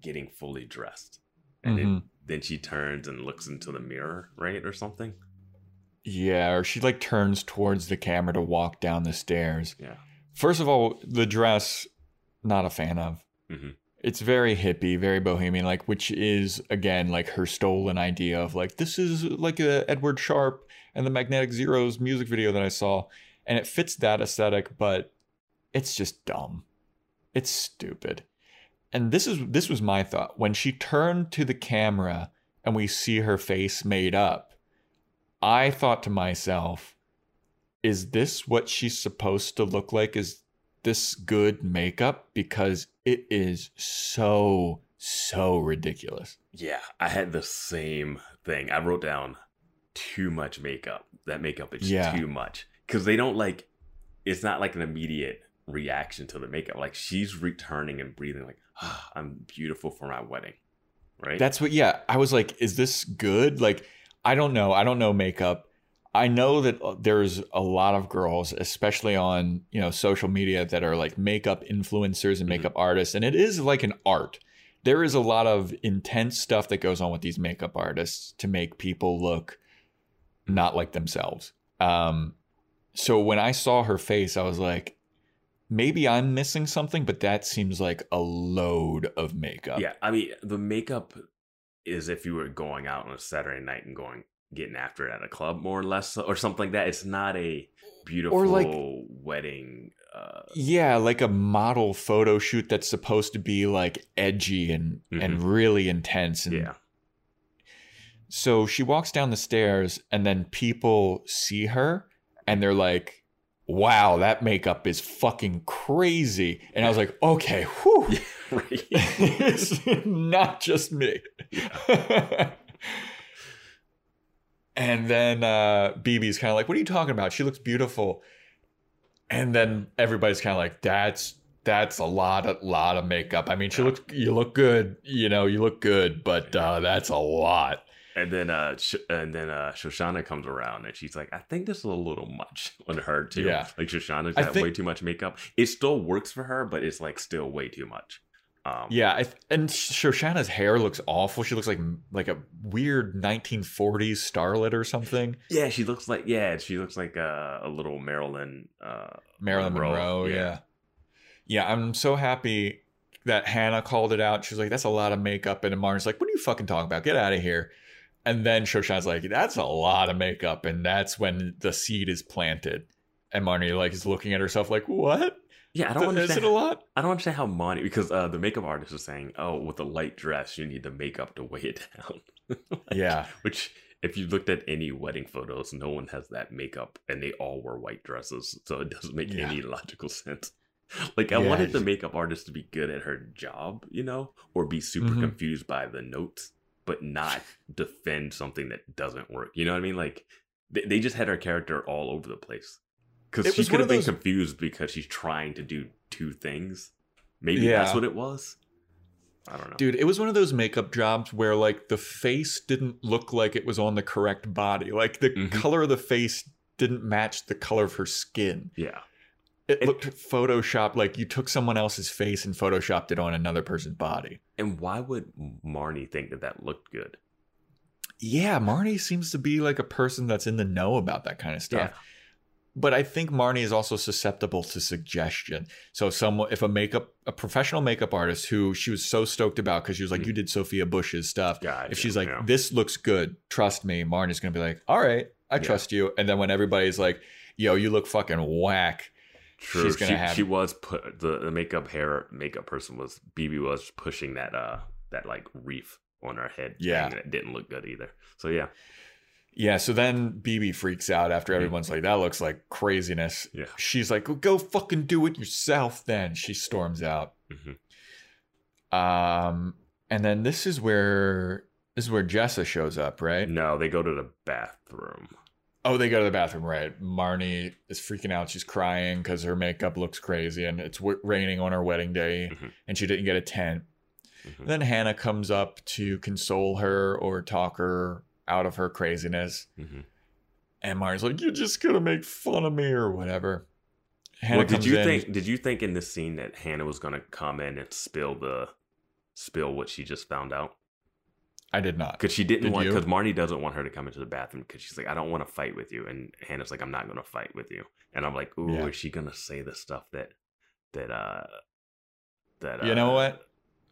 getting fully dressed, and then she turns and looks into the mirror, right, or something. Yeah, or she turns towards the camera to walk down the stairs. Yeah. First of all, the dress, not a fan of. Mm-hmm. It's very hippie, very bohemian, which is, again, her stolen idea of, this is a Edward Sharpe and the Magnetic Zeros music video that I saw. And it fits that aesthetic, but it's just dumb. It's stupid. And this was my thought. When she turned to the camera and we see her face made up, I thought to myself, is this what she's supposed to look like? Is this good makeup? Because it is so ridiculous. Yeah, I had the same thing. I wrote down too much makeup. That makeup is too much. Because they don't it's not an immediate reaction to the makeup. She's returning and breathing I'm beautiful for my wedding. Right? That's what, I was is this good? I don't know. I don't know makeup. I know that there's a lot of girls, especially on, you know, social media, that are like makeup influencers and makeup artists. And it is like an art. There is a lot of intense stuff that goes on with these makeup artists to make people look not like themselves. So when I saw her face, I was like, maybe I'm missing something, but that seems like a load of makeup. Yeah, I mean, the makeup is if you were going out on a Saturday night and getting after it at a club, more or less, or something like that. It's not a beautiful or like, wedding. Yeah, like a model photo shoot that's supposed to be like edgy and really intense. And yeah. So she walks down the stairs and then people see her and they're like, wow, that makeup is fucking crazy. And I was like, okay, whew. It's not just me. Yeah. And then BB's kind of like, what are you talking about? She looks beautiful. And then everybody's kind of like, that's a lot of makeup. I mean, you look good, but that's a lot. And then Shoshana comes around and she's like, I think this is a little much on her too. Yeah. Like Shoshana's got way too much makeup. It still works for her, but it's like still way too much. And Shoshana's hair looks awful. She looks like a weird 1940s starlet or something. Yeah, she looks like a little Marilyn Monroe. Yeah, I'm so happy that Hannah called it out. She was like, that's a lot of makeup. And Amar's like, what are you fucking talking about? Get out of here. And then Shoshana's like, that's a lot of makeup. And that's when the seed is planted. And Marnie like is looking at herself like, what? Yeah, I don't understand. Is it a lot? I don't understand how Marnie, because the makeup artist was saying, oh, with a light dress, you need the makeup to weigh it down. Yeah. Which if you looked at any wedding photos, no one has that makeup and they all wear white dresses. So it doesn't make any logical sense. Like I wanted the makeup artist to be good at her job, you know, or be super confused by the notes, but not defend something that doesn't work. You know what I mean? Like they just had her character all over the place because she could have been confused because she's trying to do two things. Maybe that's what it was. I don't know. Dude, it was one of those makeup jobs where like the face didn't look like it was on the correct body. Like the color of the face didn't match the color of her skin. Yeah. It looked photoshopped, like you took someone else's face and photoshopped it on another person's body. And why would Marnie think that looked good? Yeah, Marnie seems to be like a person that's in the know about that kind of stuff. Yeah. But I think Marnie is also susceptible to suggestion. So if a professional makeup artist who she was so stoked about because she was like, you did Sophia Bush's stuff. God, if she's like, this looks good, trust me, Marnie's going to be like, all right, I trust you. And then when everybody's like, yo, you look fucking whack. True. She's gonna she was put the makeup person was BB was pushing that like reef on her head. Yeah, and it didn't look good either. So yeah. So then BB freaks out after everyone's like, that looks like craziness. Yeah, she's like, well, go fucking do it yourself. Then she storms out. And then this is where Jessa shows up, right? No, they go to the bathroom. Oh, they go to the bathroom, right? Marnie is freaking out. She's crying because her makeup looks crazy and it's raining on her wedding day and she didn't get a tent. Then Hannah comes up to console her or talk her out of her craziness. And Marnie's like, you're just going to make fun of me or whatever. Hannah did you think in this scene that Hannah was going to come in and spill what she just found out? I did not. Because she because Marnie doesn't want her to come into the bathroom because she's like, I don't want to fight with you. And Hannah's like, I'm not going to fight with you. And I'm like, ooh, is she going to say the stuff that you know what?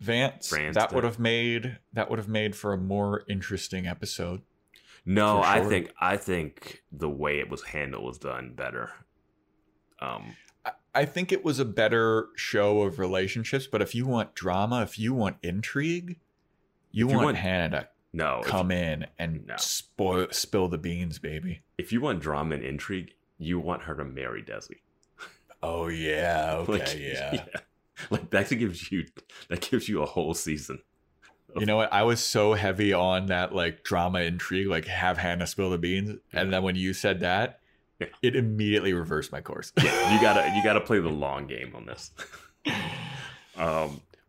Vance that would have made for a more interesting episode. No, sure. I think the way it was handled was done better. I think it was a better show of relationships, but if you want drama, if you want intrigue, You want Hannah to come in and spill the beans, baby. If you want drama and intrigue, you want her to marry Desi. Oh yeah, okay, yeah. Like that gives you a whole season. You know what? I was so heavy on that like drama intrigue, like have Hannah spill the beans, and then when you said that, it immediately reversed my course. Yeah, you gotta play the long game on this.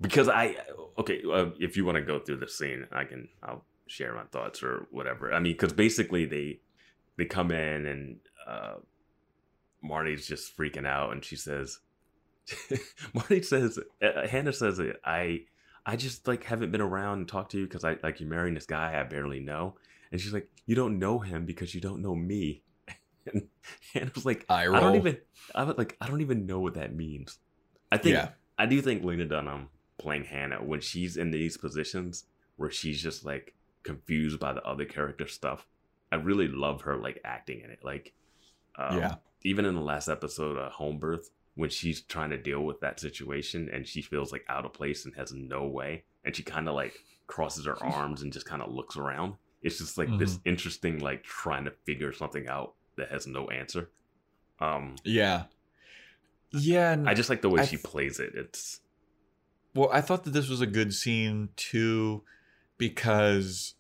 Because if you want to go through the scene, I'll share my thoughts or whatever. I mean, because basically they come in and Marty's just freaking out, and she says, Hannah says, I just like haven't been around and talked to you because I like you're marrying this guy I barely know. And she's like, you don't know him because you don't know me. And Hannah's like, I don't even know what that means. I think I do think Lena Dunham playing Hannah, when she's in these positions where she's just like confused by the other character stuff, I really love her like acting in it. Like even in the last episode of Home Birth, when she's trying to deal with that situation and she feels like out of place and has no way, and she kind of like crosses her arms and just kind of looks around. It's just like this interesting, like trying to figure something out that has no answer. And I just like the way she plays it. It's well, I thought that this was a good scene too, because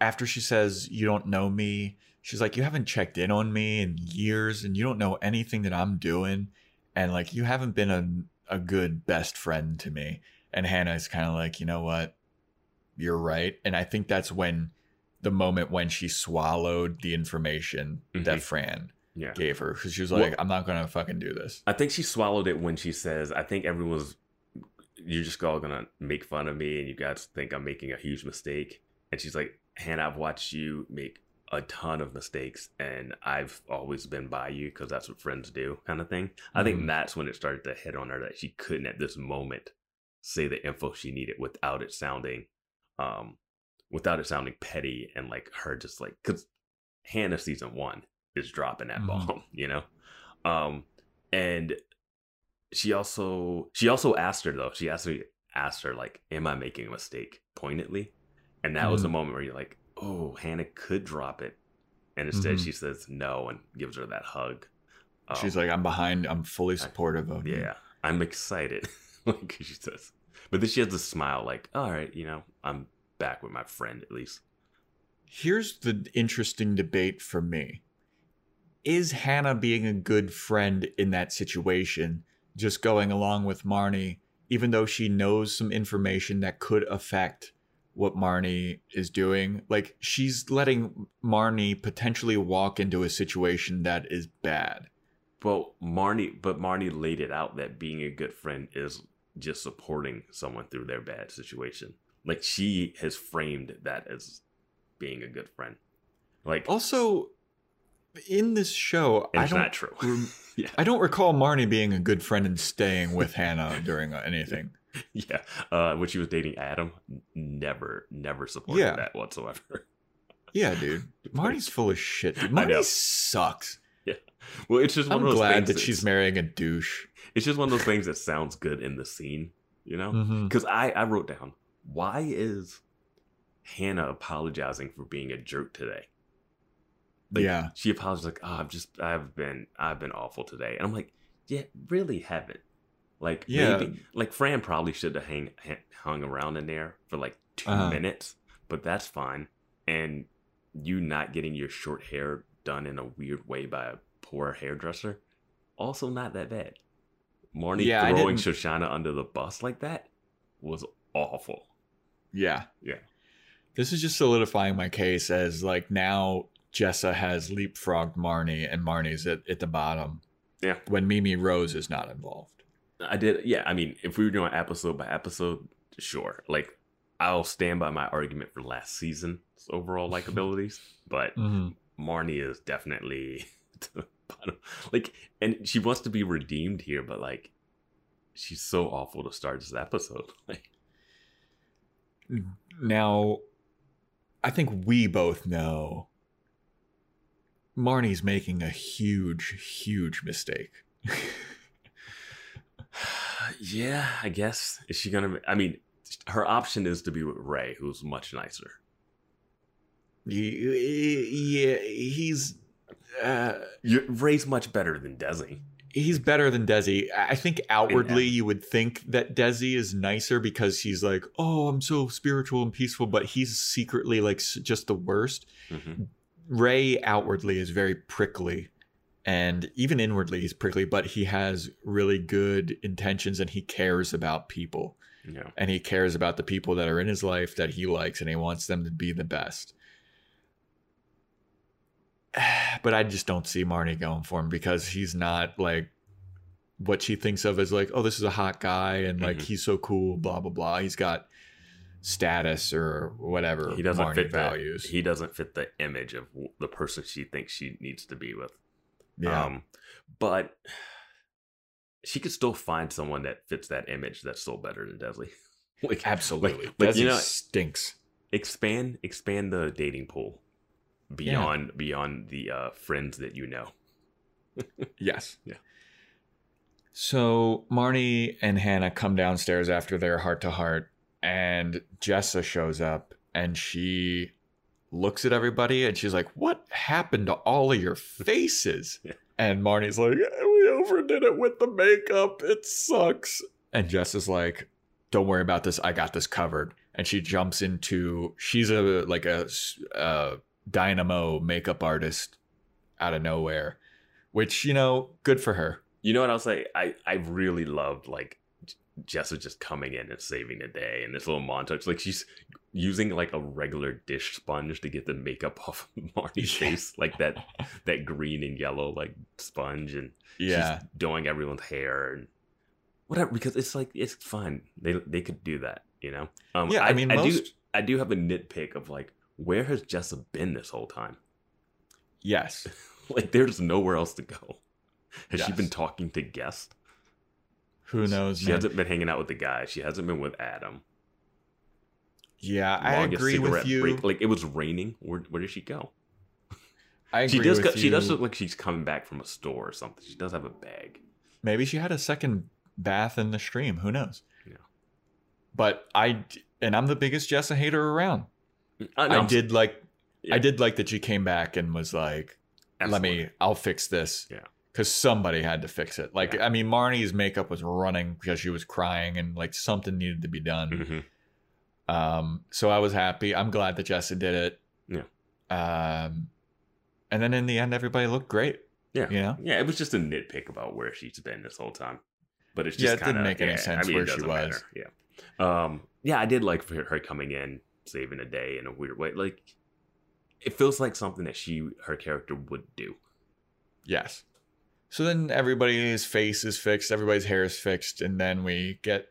after she says, you don't know me, she's like, you haven't checked in on me in years and you don't know anything that I'm doing. And like, you haven't been a good best friend to me. And Hannah's kind of like, you know what? You're right. And I think that's when the moment when she swallowed the information that Fran gave her. Because she was like, well, I'm not going to fucking do this. I think she swallowed it when she says, I think everyone's, you're just all going to make fun of me and you guys think I'm making a huge mistake. And she's like, Hannah, I've watched you make a ton of mistakes and I've always been by you because that's what friends do, kind of thing. I think that's when it started to hit on her that she couldn't at this moment say the info she needed without it sounding petty and like her just like, because Hannah season 1 is dropping that bomb, you know. And she also asked her though, she asked her like, am I making a mistake, pointedly, and that was the moment where you're like, oh, Hannah could drop it. And instead she says no and gives her that hug. She's like, I'm behind. I'm fully supportive of you. Yeah, I'm excited. Like she says. But then she has this smile like, all right, you know, I'm back with my friend at least. Here's the interesting debate for me. Is Hannah being a good friend in that situation, just going along with Marnie, even though she knows some information that could affect what Marnie is doing? Like, she's letting Marnie potentially walk into a situation that is bad. But Marnie laid it out that being a good friend is just supporting someone through their bad situation. Like, she has framed that as being a good friend. Like, also in this show, it's not true. I don't recall Marnie being a good friend and staying with Hannah during anything. Yeah, when she was dating Adam, never supported that whatsoever. Yeah, dude, Marty's full of shit. Dude. Marty sucks. Yeah, well, it's just one of those things. I'm glad that she's marrying a douche. It's just one of those things that sounds good in the scene, you know? Because I wrote down, why is Hannah apologizing for being a jerk today? Like, she apologized like, oh, I've been awful today, and I'm like, yeah, really haven't. Like, maybe, like, Fran probably should have hung around in there for like 2 minutes, but that's fine. And you not getting your short hair done in a weird way by a poor hairdresser, also not that bad. Marnie throwing Shoshana under the bus like that was awful. Yeah. This is just solidifying my case as like, now Jessa has leapfrogged Marnie and Marnie's at the bottom. Yeah. When Mimi Rose is not involved. I mean, if we were doing episode by episode, sure. Like, I'll stand by my argument for last season's overall likabilities, but Marnie is definitely to the bottom. Like, and she wants to be redeemed here, but like, she's so awful to start this episode. Like, now, I think we both know Marnie's making a huge, huge mistake. Yeah, I guess. Is she gonna? I mean, her option is to be with Ray, who's much nicer. Yeah, he's Ray's much better than Desi. He's better than Desi. I think outwardly you would think that Desi is nicer because he's like, oh, I'm so spiritual and peaceful, but he's secretly like just the worst. Ray outwardly is very prickly. And even inwardly, he's prickly, but he has really good intentions and he cares about people. Yeah. And he cares about the people that are in his life that he likes, and he wants them to be the best. But I just don't see Marnie going for him, because he's not like what she thinks of as like, oh, this is a hot guy and like, mm-hmm. he's so cool, blah, blah, blah. He's got status or whatever. He doesn't fit values. He doesn't fit the image of the person she thinks she needs to be with. Yeah. But she could still find someone that fits that image that's still better than Desley. Like, absolutely. Like, Desley, you know, stinks. Expand the dating pool beyond the friends that you know. Yes. Yeah. So Marnie and Hannah come downstairs after their heart-to-heart, and Jessa shows up, and she looks at everybody, and she's like, what happened to all of your faces? Yeah. And Marnie's like, we overdid it with the makeup. It sucks. And Jess is like, don't worry about this. I got this covered. And she jumps into, she's a dynamo makeup artist out of nowhere, which, you know, good for her. You know what I'll say? I really loved, like, Jess is just coming in and saving the day, and this little montage. Like, she's using like a regular dish sponge to get the makeup off of Marnie's face, like that green and yellow like sponge, and she's doing everyone's hair and whatever, because it's like, it's fun. They could do that, you know. I do have a nitpick of like, where has Jessa been this whole time? Yes. Like, there's nowhere else to go. Has she been talking to guests? Who knows? She hasn't been hanging out with the guy. She hasn't been with Adam. Yeah, I agree with you. Break. Like, it was raining. Where did she go? I agree with you. She does look like she's coming back from a store or something. She does have a bag. Maybe she had a second bath in the stream. Who knows? Yeah. But I'm the biggest Jessa hater around. I did like that she came back and was like, absolutely. I'll fix this. Yeah. Because somebody had to fix it. Like, yeah. I mean, Marnie's makeup was running because she was crying, and like, something needed to be done. Mm-hmm. So I was happy. I'm glad that Jessa did it. Yeah. And then in the end, everybody looked great. Yeah. You know? Yeah, it was just a nitpick about where she's been this whole time. But it's just it didn't make any sense where she was. Matter. Yeah. I did like her coming in, saving the day in a weird way. Like, it feels like something that her character would do. Yes. So then everybody's face is fixed, everybody's hair is fixed, and then we get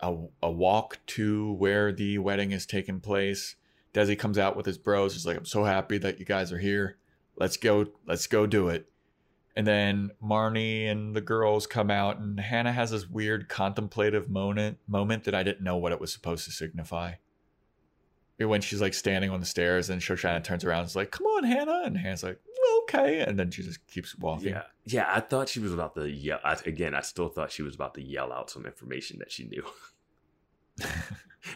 a walk to where the wedding is taking place. Desi comes out with his bros. He's like, I'm so happy that you guys are here. Let's go do it. And then Marnie and the girls come out, and Hannah has this weird contemplative moment that I didn't know what it was supposed to signify. When she's like standing on the stairs, and Shoshana turns around and is like, come on, Hannah. And Hannah's like, okay. And then she just keeps walking. Yeah. Yeah. I thought she was about to yell. I still thought she was about to yell out some information that she knew.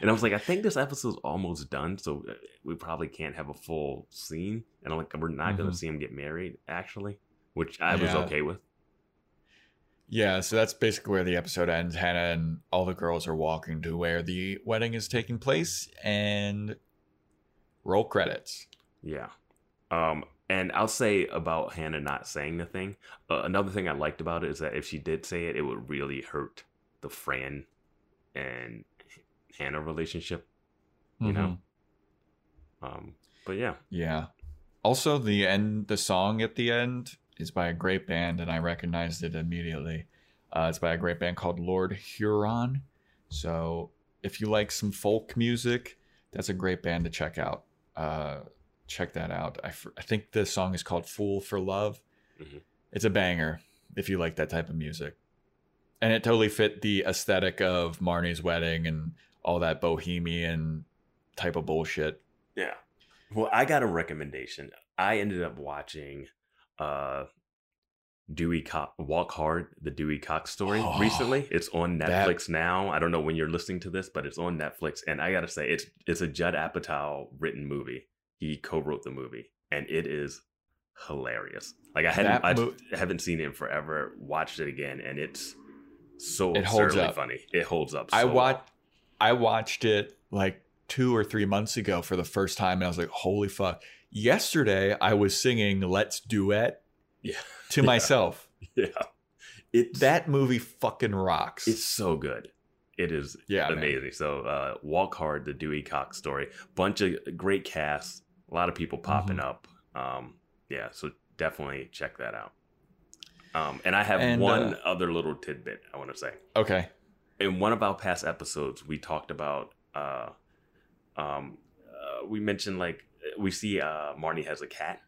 And I was like, I think this episode's almost done, so we probably can't have a full scene. And I'm like, we're not going to see him get married, actually, which I was okay with. Yeah. So that's basically where the episode ends. Hannah and all the girls are walking to where the wedding is taking place, and roll credits. Yeah. And I'll say about Hannah not saying the thing. Another thing I liked about it is that if she did say it, it would really hurt the Fran and Hannah relationship. You know? But yeah. Yeah. Also, the song at the end is by a great band, and I recognized it immediately. It's by a great band called Lord Huron. So if you like some folk music, that's a great band to check out. Check that out. I think the song is called Fool for Love. It's a banger if you like that type of music, and it totally fit the aesthetic of Marnie's wedding and all that bohemian type of bullshit. Yeah. Well, I got a recommendation. I ended up watching Walk Hard, the Dewey Cox Story recently. It's on Netflix now. I don't know when you're listening to this, but it's on Netflix, and I gotta say, it's a Judd Apatow written movie. He co-wrote the movie, and it is hilarious. Like, I haven't seen it in forever. Watched it again, and it's so absurdly funny. It holds up. I watched it like 2 or 3 months ago for the first time, and I was like, "Holy fuck!" Yesterday, I was singing "Let's Duet" to myself. Yeah, that movie fucking rocks. It's so good. It is amazing. Man. So Walk Hard, the Dewey Cox Story. Bunch of great casts. A lot of people popping up. Yeah, so definitely check that out. And I have one other little tidbit I want to say. Okay. In one of our past episodes, we talked about, we mentioned, like, we see Marnie has a cat,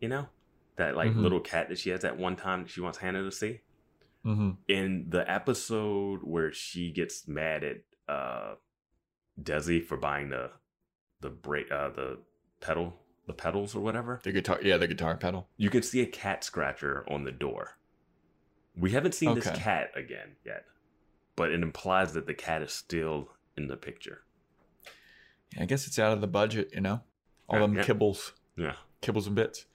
you know? That, like, little cat that she has at one time that she wants Hannah to see. In the episode where she gets mad at Desi for buying the pedals or whatever, the guitar pedal, you can see a cat scratcher on the door. We haven't seen this cat again yet, but it implies that the cat is still in the picture. Yeah, I guess it's out of the budget, you know. All them kibbles, kibbles and bits.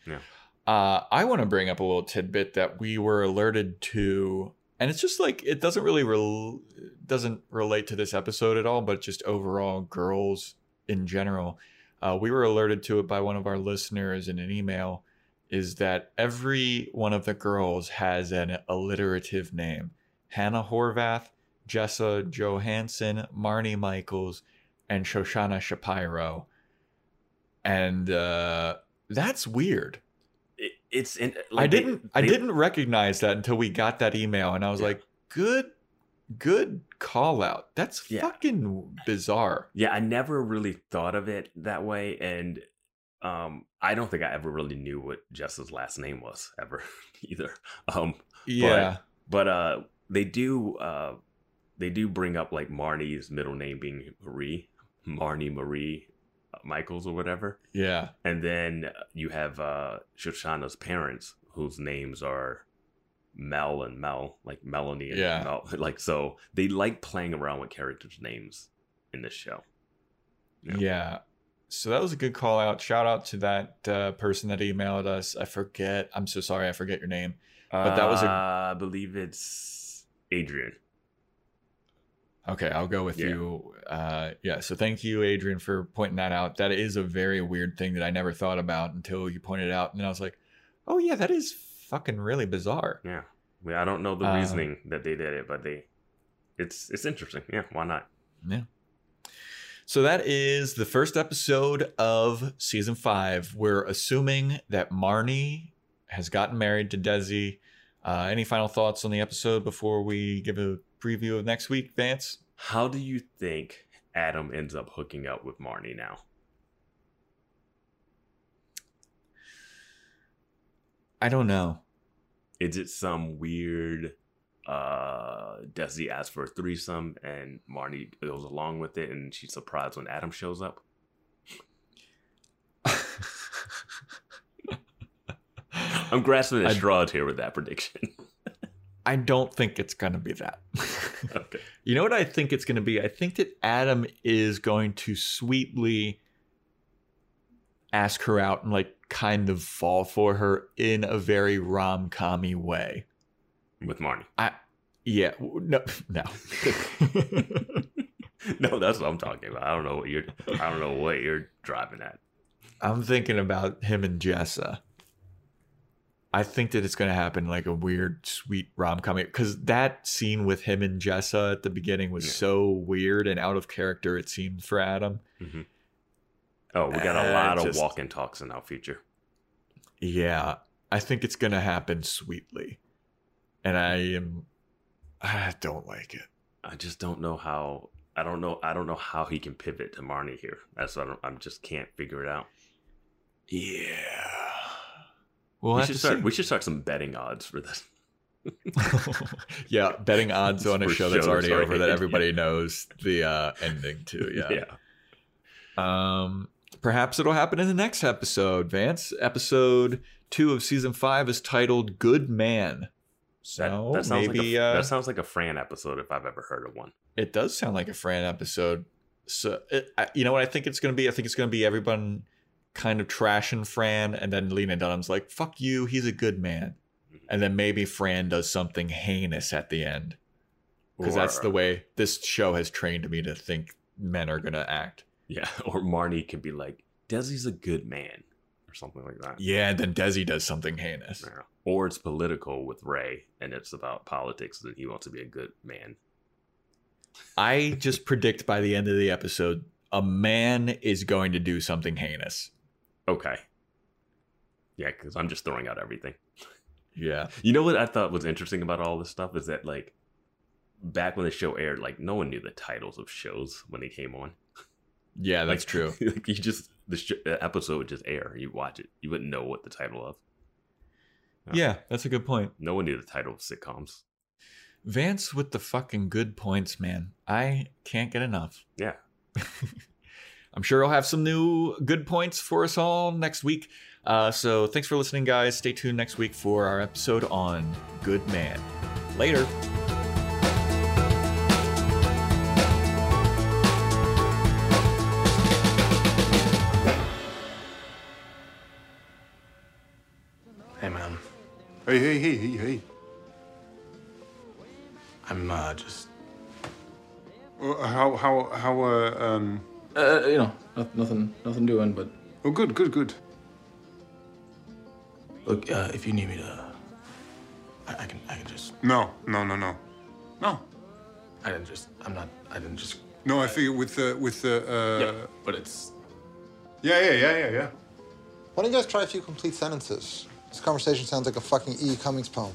I want to bring up a little tidbit that we were alerted to, and it's just like, it doesn't really doesn't relate to this episode at all, but just overall girls in general. We were alerted to it by one of our listeners in an email, is that every one of the girls has an alliterative name. Hannah Horvath, Jessa Johansson, Marnie Michaels, and Shoshana Shapiro. And that's weird. It's in, like, I didn't recognize that until we got that email, and I was like, good call out. That's fucking bizarre. Yeah, I never really thought of it that way, and I don't think I ever really knew what Jess's last name was ever either. But they do bring up, like, Marnie's middle name being Marie Michaels or whatever. Yeah. And then you have Shoshana's parents, whose names are Mel and Mel, like Melanie and Mel. Like, so they like playing around with characters' names in this show. Yeah. So that was a good call out. Shout out to that person that emailed us. I forget. I'm so sorry. I forget your name. But that was I believe it's Adrian. Okay, I'll go with you. So thank you, Adrian, for pointing that out. That is a very weird thing that I never thought about until you pointed it out. And I was like, oh, yeah, that is fucking really bizarre. Yeah. Well, I don't know the reasoning that they did it, but it's interesting. Yeah, why not? Yeah. So that is the first episode of season 5. We're assuming that Marnie has gotten married to Desi. Any final thoughts on the episode before we give a preview of next week, Vance? How do you think Adam ends up hooking up with Marnie now? I don't know. Is it some weird Desi asks for a threesome and Marnie goes along with it and she's surprised when Adam shows up? I'm grasping at straws here with that prediction. I don't think it's going to be that. Okay. You know what I think it's going to be? I think that Adam is going to sweetly ask her out and, like, kind of fall for her in a very rom-com-y way. With Marnie. No. No, that's what I'm talking about. I don't know what you're driving at. I'm thinking about him and Jessa. I think that it's going to happen, like, a weird, sweet rom-com. Because that scene with him and Jessa at the beginning was so weird and out of character, it seemed, for Adam. Mm-hmm. Oh, we got a lot of walk and talks in our future. Yeah. I think it's going to happen sweetly. And I don't like it. I just don't know how. I don't know how he can pivot to Marnie here. I just can't figure it out. Yeah. Well, we should start some betting odds for this. Yeah, betting odds on a show that's already over that everybody knows the ending to. Yeah. Perhaps it'll happen in the next episode, Vance. Episode 2 of season 5 is titled "Good Man." So that sounds like a Fran episode if I've ever heard of one. It does sound like a Fran episode. So you know what I think it's going to be? I think it's going to be everyone kind of trashing Fran, and then Lena Dunham's like, fuck you, he's a good man. And then maybe Fran does something heinous at the end. Because that's the way this show has trained me to think men are going to act. Yeah, or Marnie could be like, Desi's a good man, or something like that. Yeah, and then Desi does something heinous. Yeah. Or it's political with Ray, and it's about politics, and he wants to be a good man. I just predict by the end of the episode, a man is going to do something heinous. Okay. Yeah, because I'm just throwing out everything. Yeah. You know what I thought was interesting about all this stuff is that, like, back when the show aired, like, no one knew the titles of shows when they came on. Yeah, that's true. Like, you just, the episode would just air. You watch it. You wouldn't know what the title of. Yeah, that's a good point. No one knew the title of sitcoms. Vance with the fucking good points, man. I can't get enough. Yeah. I'm sure he'll have some new good points for us all next week. So thanks for listening, guys. Stay tuned next week for our episode on Good Man. Later. Hey, man. Hey. I'm just. How? You know, nothing doing, but. Oh, good. Look, if you need me to, I can just. No. I didn't just. No, I figured with the. Yeah, but it's. Yeah. Why don't you guys try a few complete sentences? This conversation sounds like a fucking E.E. Cummings poem.